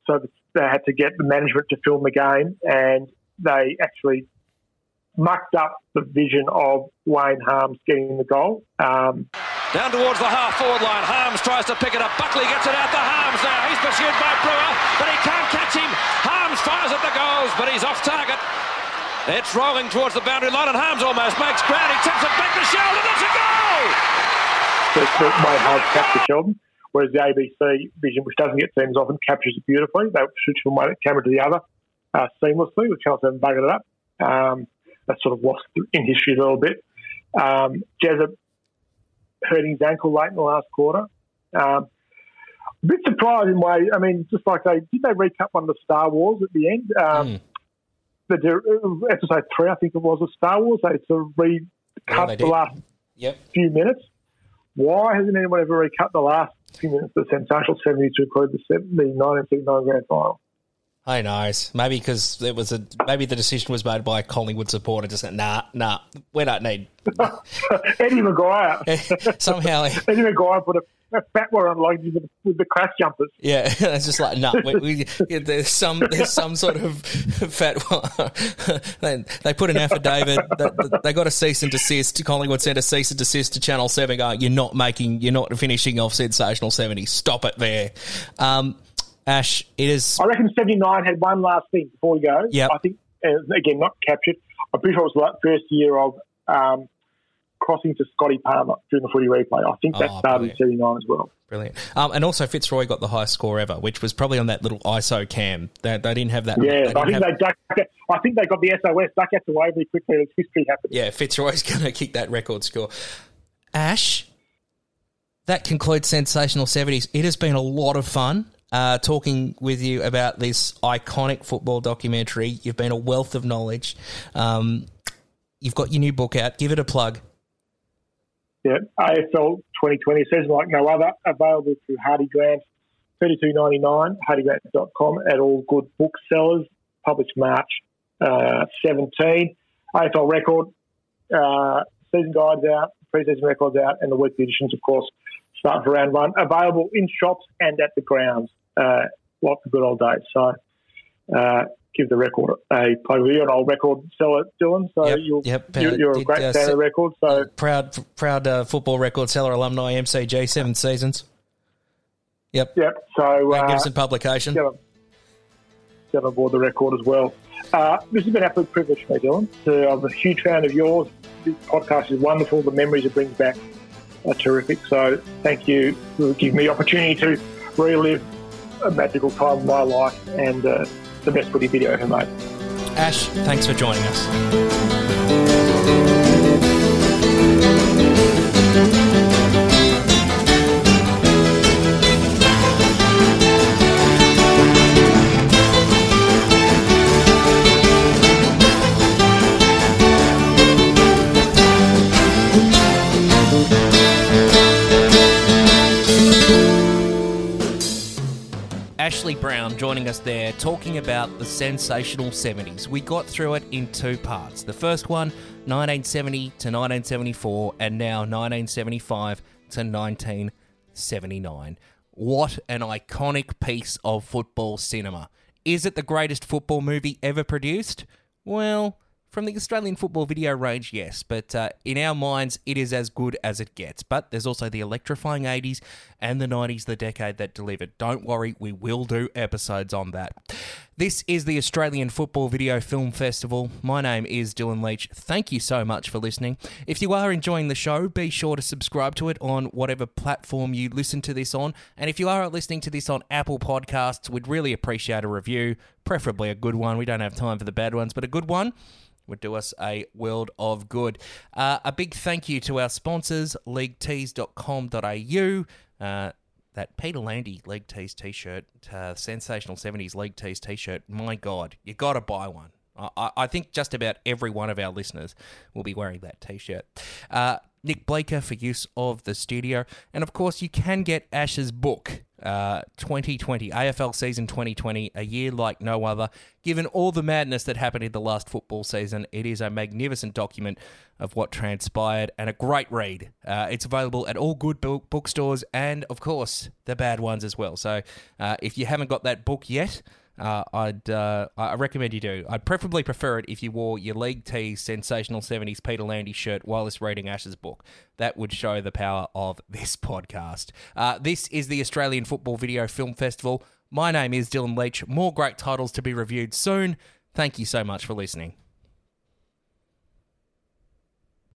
so they had to get the management to film the game, and they actually mucked up the vision of Wayne Harms getting the goal. Um, Down towards the half-forward line. Harms tries to pick it up. Buckley gets it out to Harms now. He's pursued by Brewer, but he can't catch him. Harms fires at the goals, but he's off target. It's rolling towards the boundary line, and Harms almost makes ground. He tips it back to Sheldon. It's a goal! So Wayne Harms captures Sheldon, whereas the A B C vision, which doesn't get teams often, captures it beautifully. They switch from one camera to the other uh, seamlessly, which helps them bugger it up. Um, that's sort of lost in history a little bit. Um, Jezza hurting his ankle late in the last quarter. Um, a bit surprised in way. I mean, just like they did, they recut one of the Star Wars at the end. Um, mm. The episode three, I think it was, of Star Wars. They sort of recut yeah, the last yep. few minutes. Why hasn't anyone ever recut the last few minutes of the sensational seventy to include the nineteen seventy-nine grand final? Who knows? Maybe because it was a maybe the decision was made by a Collingwood supporter. Just said, nah, nah, we don't need Eddie Maguire. Somehow Eddie Maguire put a, a fat one on Logie with, with the crash jumpers. Yeah, it's just like nah. We, we, yeah, there's some there's some sort of fat one. they, they put an affidavit. They, they got a cease and desist. Collingwood sent a cease and desist to Channel Seven, going, "You're not making, you're not finishing off sensational seventy. Stop it there." Um, Ash, it is... I reckon seventy-nine had one last thing before we go. Yeah, I think, again, not captured. I'm pretty sure it was like first year of um, crossing to Scotty Palmer during the footy replay. I think that oh, started in seventy-nine as well. Brilliant. Um, and also Fitzroy got the highest score ever, which was probably on that little I S O cam. They, they didn't have that. Yeah, I think, have... they ducked, I think they got the S O S duck out to Waverley quickly as history happened. Yeah, Fitzroy's going to kick that record score. Ash, that concludes Sensational seventies. It has been a lot of fun. Uh, talking with you about this iconic football documentary. You've been a wealth of knowledge. Um, you've got your new book out. Give it a plug. Yeah, A F L twenty twenty says like no other. Available through Hardy Grant, thirty-two ninety-nine, hardy grant dot com at all good booksellers. Published March uh, seventeenth. A F L record, uh, season guides out, pre-season records out, and the weekly editions, of course, start for round one. Available in shops and at the grounds. Uh, lots of good old days. So uh, give the record a plug. You're an old record seller, Dylan, so yep, you'll, yep. You're, you're a great fan uh, of the record. So. Uh, proud proud uh, football record seller alumni, M C G, seven seasons. Yep. Yep. So magnificent uh, publication. Get on, get on board the record as well. Uh, this has been an absolute privilege for me, Dylan. So I'm a huge fan of yours. This podcast is wonderful. The memories it brings back are terrific. So thank you for giving me the opportunity to relive a magical time of my life and uh, the best footy video ever made. Ash, thanks for joining us. Ashley Brown joining us there, talking about the sensational seventies. We got through it in two parts. The first one, nineteen seventy to nineteen seventy-four, and now nineteen seventy-five to nineteen seventy-nine. What an iconic piece of football cinema. Is it the greatest football movie ever produced? Well, from the Australian football video range, yes, but uh, in our minds, it is as good as it gets. But there's also the electrifying eighties and the nineties, the decade that delivered. Don't worry, we will do episodes on that. This is the Australian Football Video Film Festival. My name is Dylan Leach. Thank you so much for listening. If you are enjoying the show, be sure to subscribe to it on whatever platform you listen to this on. And if you are listening to this on Apple Podcasts, we'd really appreciate a review, preferably a good one. We don't have time for the bad ones, but a good one would do us a world of good. Uh, a big thank you to our sponsors, league tees dot com dot a u. Uh, that Peter Landy League Tees t-shirt, uh, Sensational seventies League Tees t-shirt, my God, you got to buy one. I-, I think just about every one of our listeners will be wearing that t-shirt. Uh, Nick Blaker for use of the studio. And, of course, you can get Ash's book, uh, twenty twenty, A F L season twenty twenty, a year like no other. Given all the madness that happened in the last football season, it is a magnificent document of what transpired and a great read. Uh, it's available at all good book- bookstores and, of course, the bad ones as well. So uh, if you haven't got that book yet, uh, I'd uh, I recommend you do. I'd preferably prefer it if you wore your League T's Sensational seventies Peter Landy shirt while it's reading Ash's book. That would show the power of this podcast. Uh, this is the Australian Football Video Film Festival. My name is Dylan Leach. More great titles to be reviewed soon. Thank you so much for listening.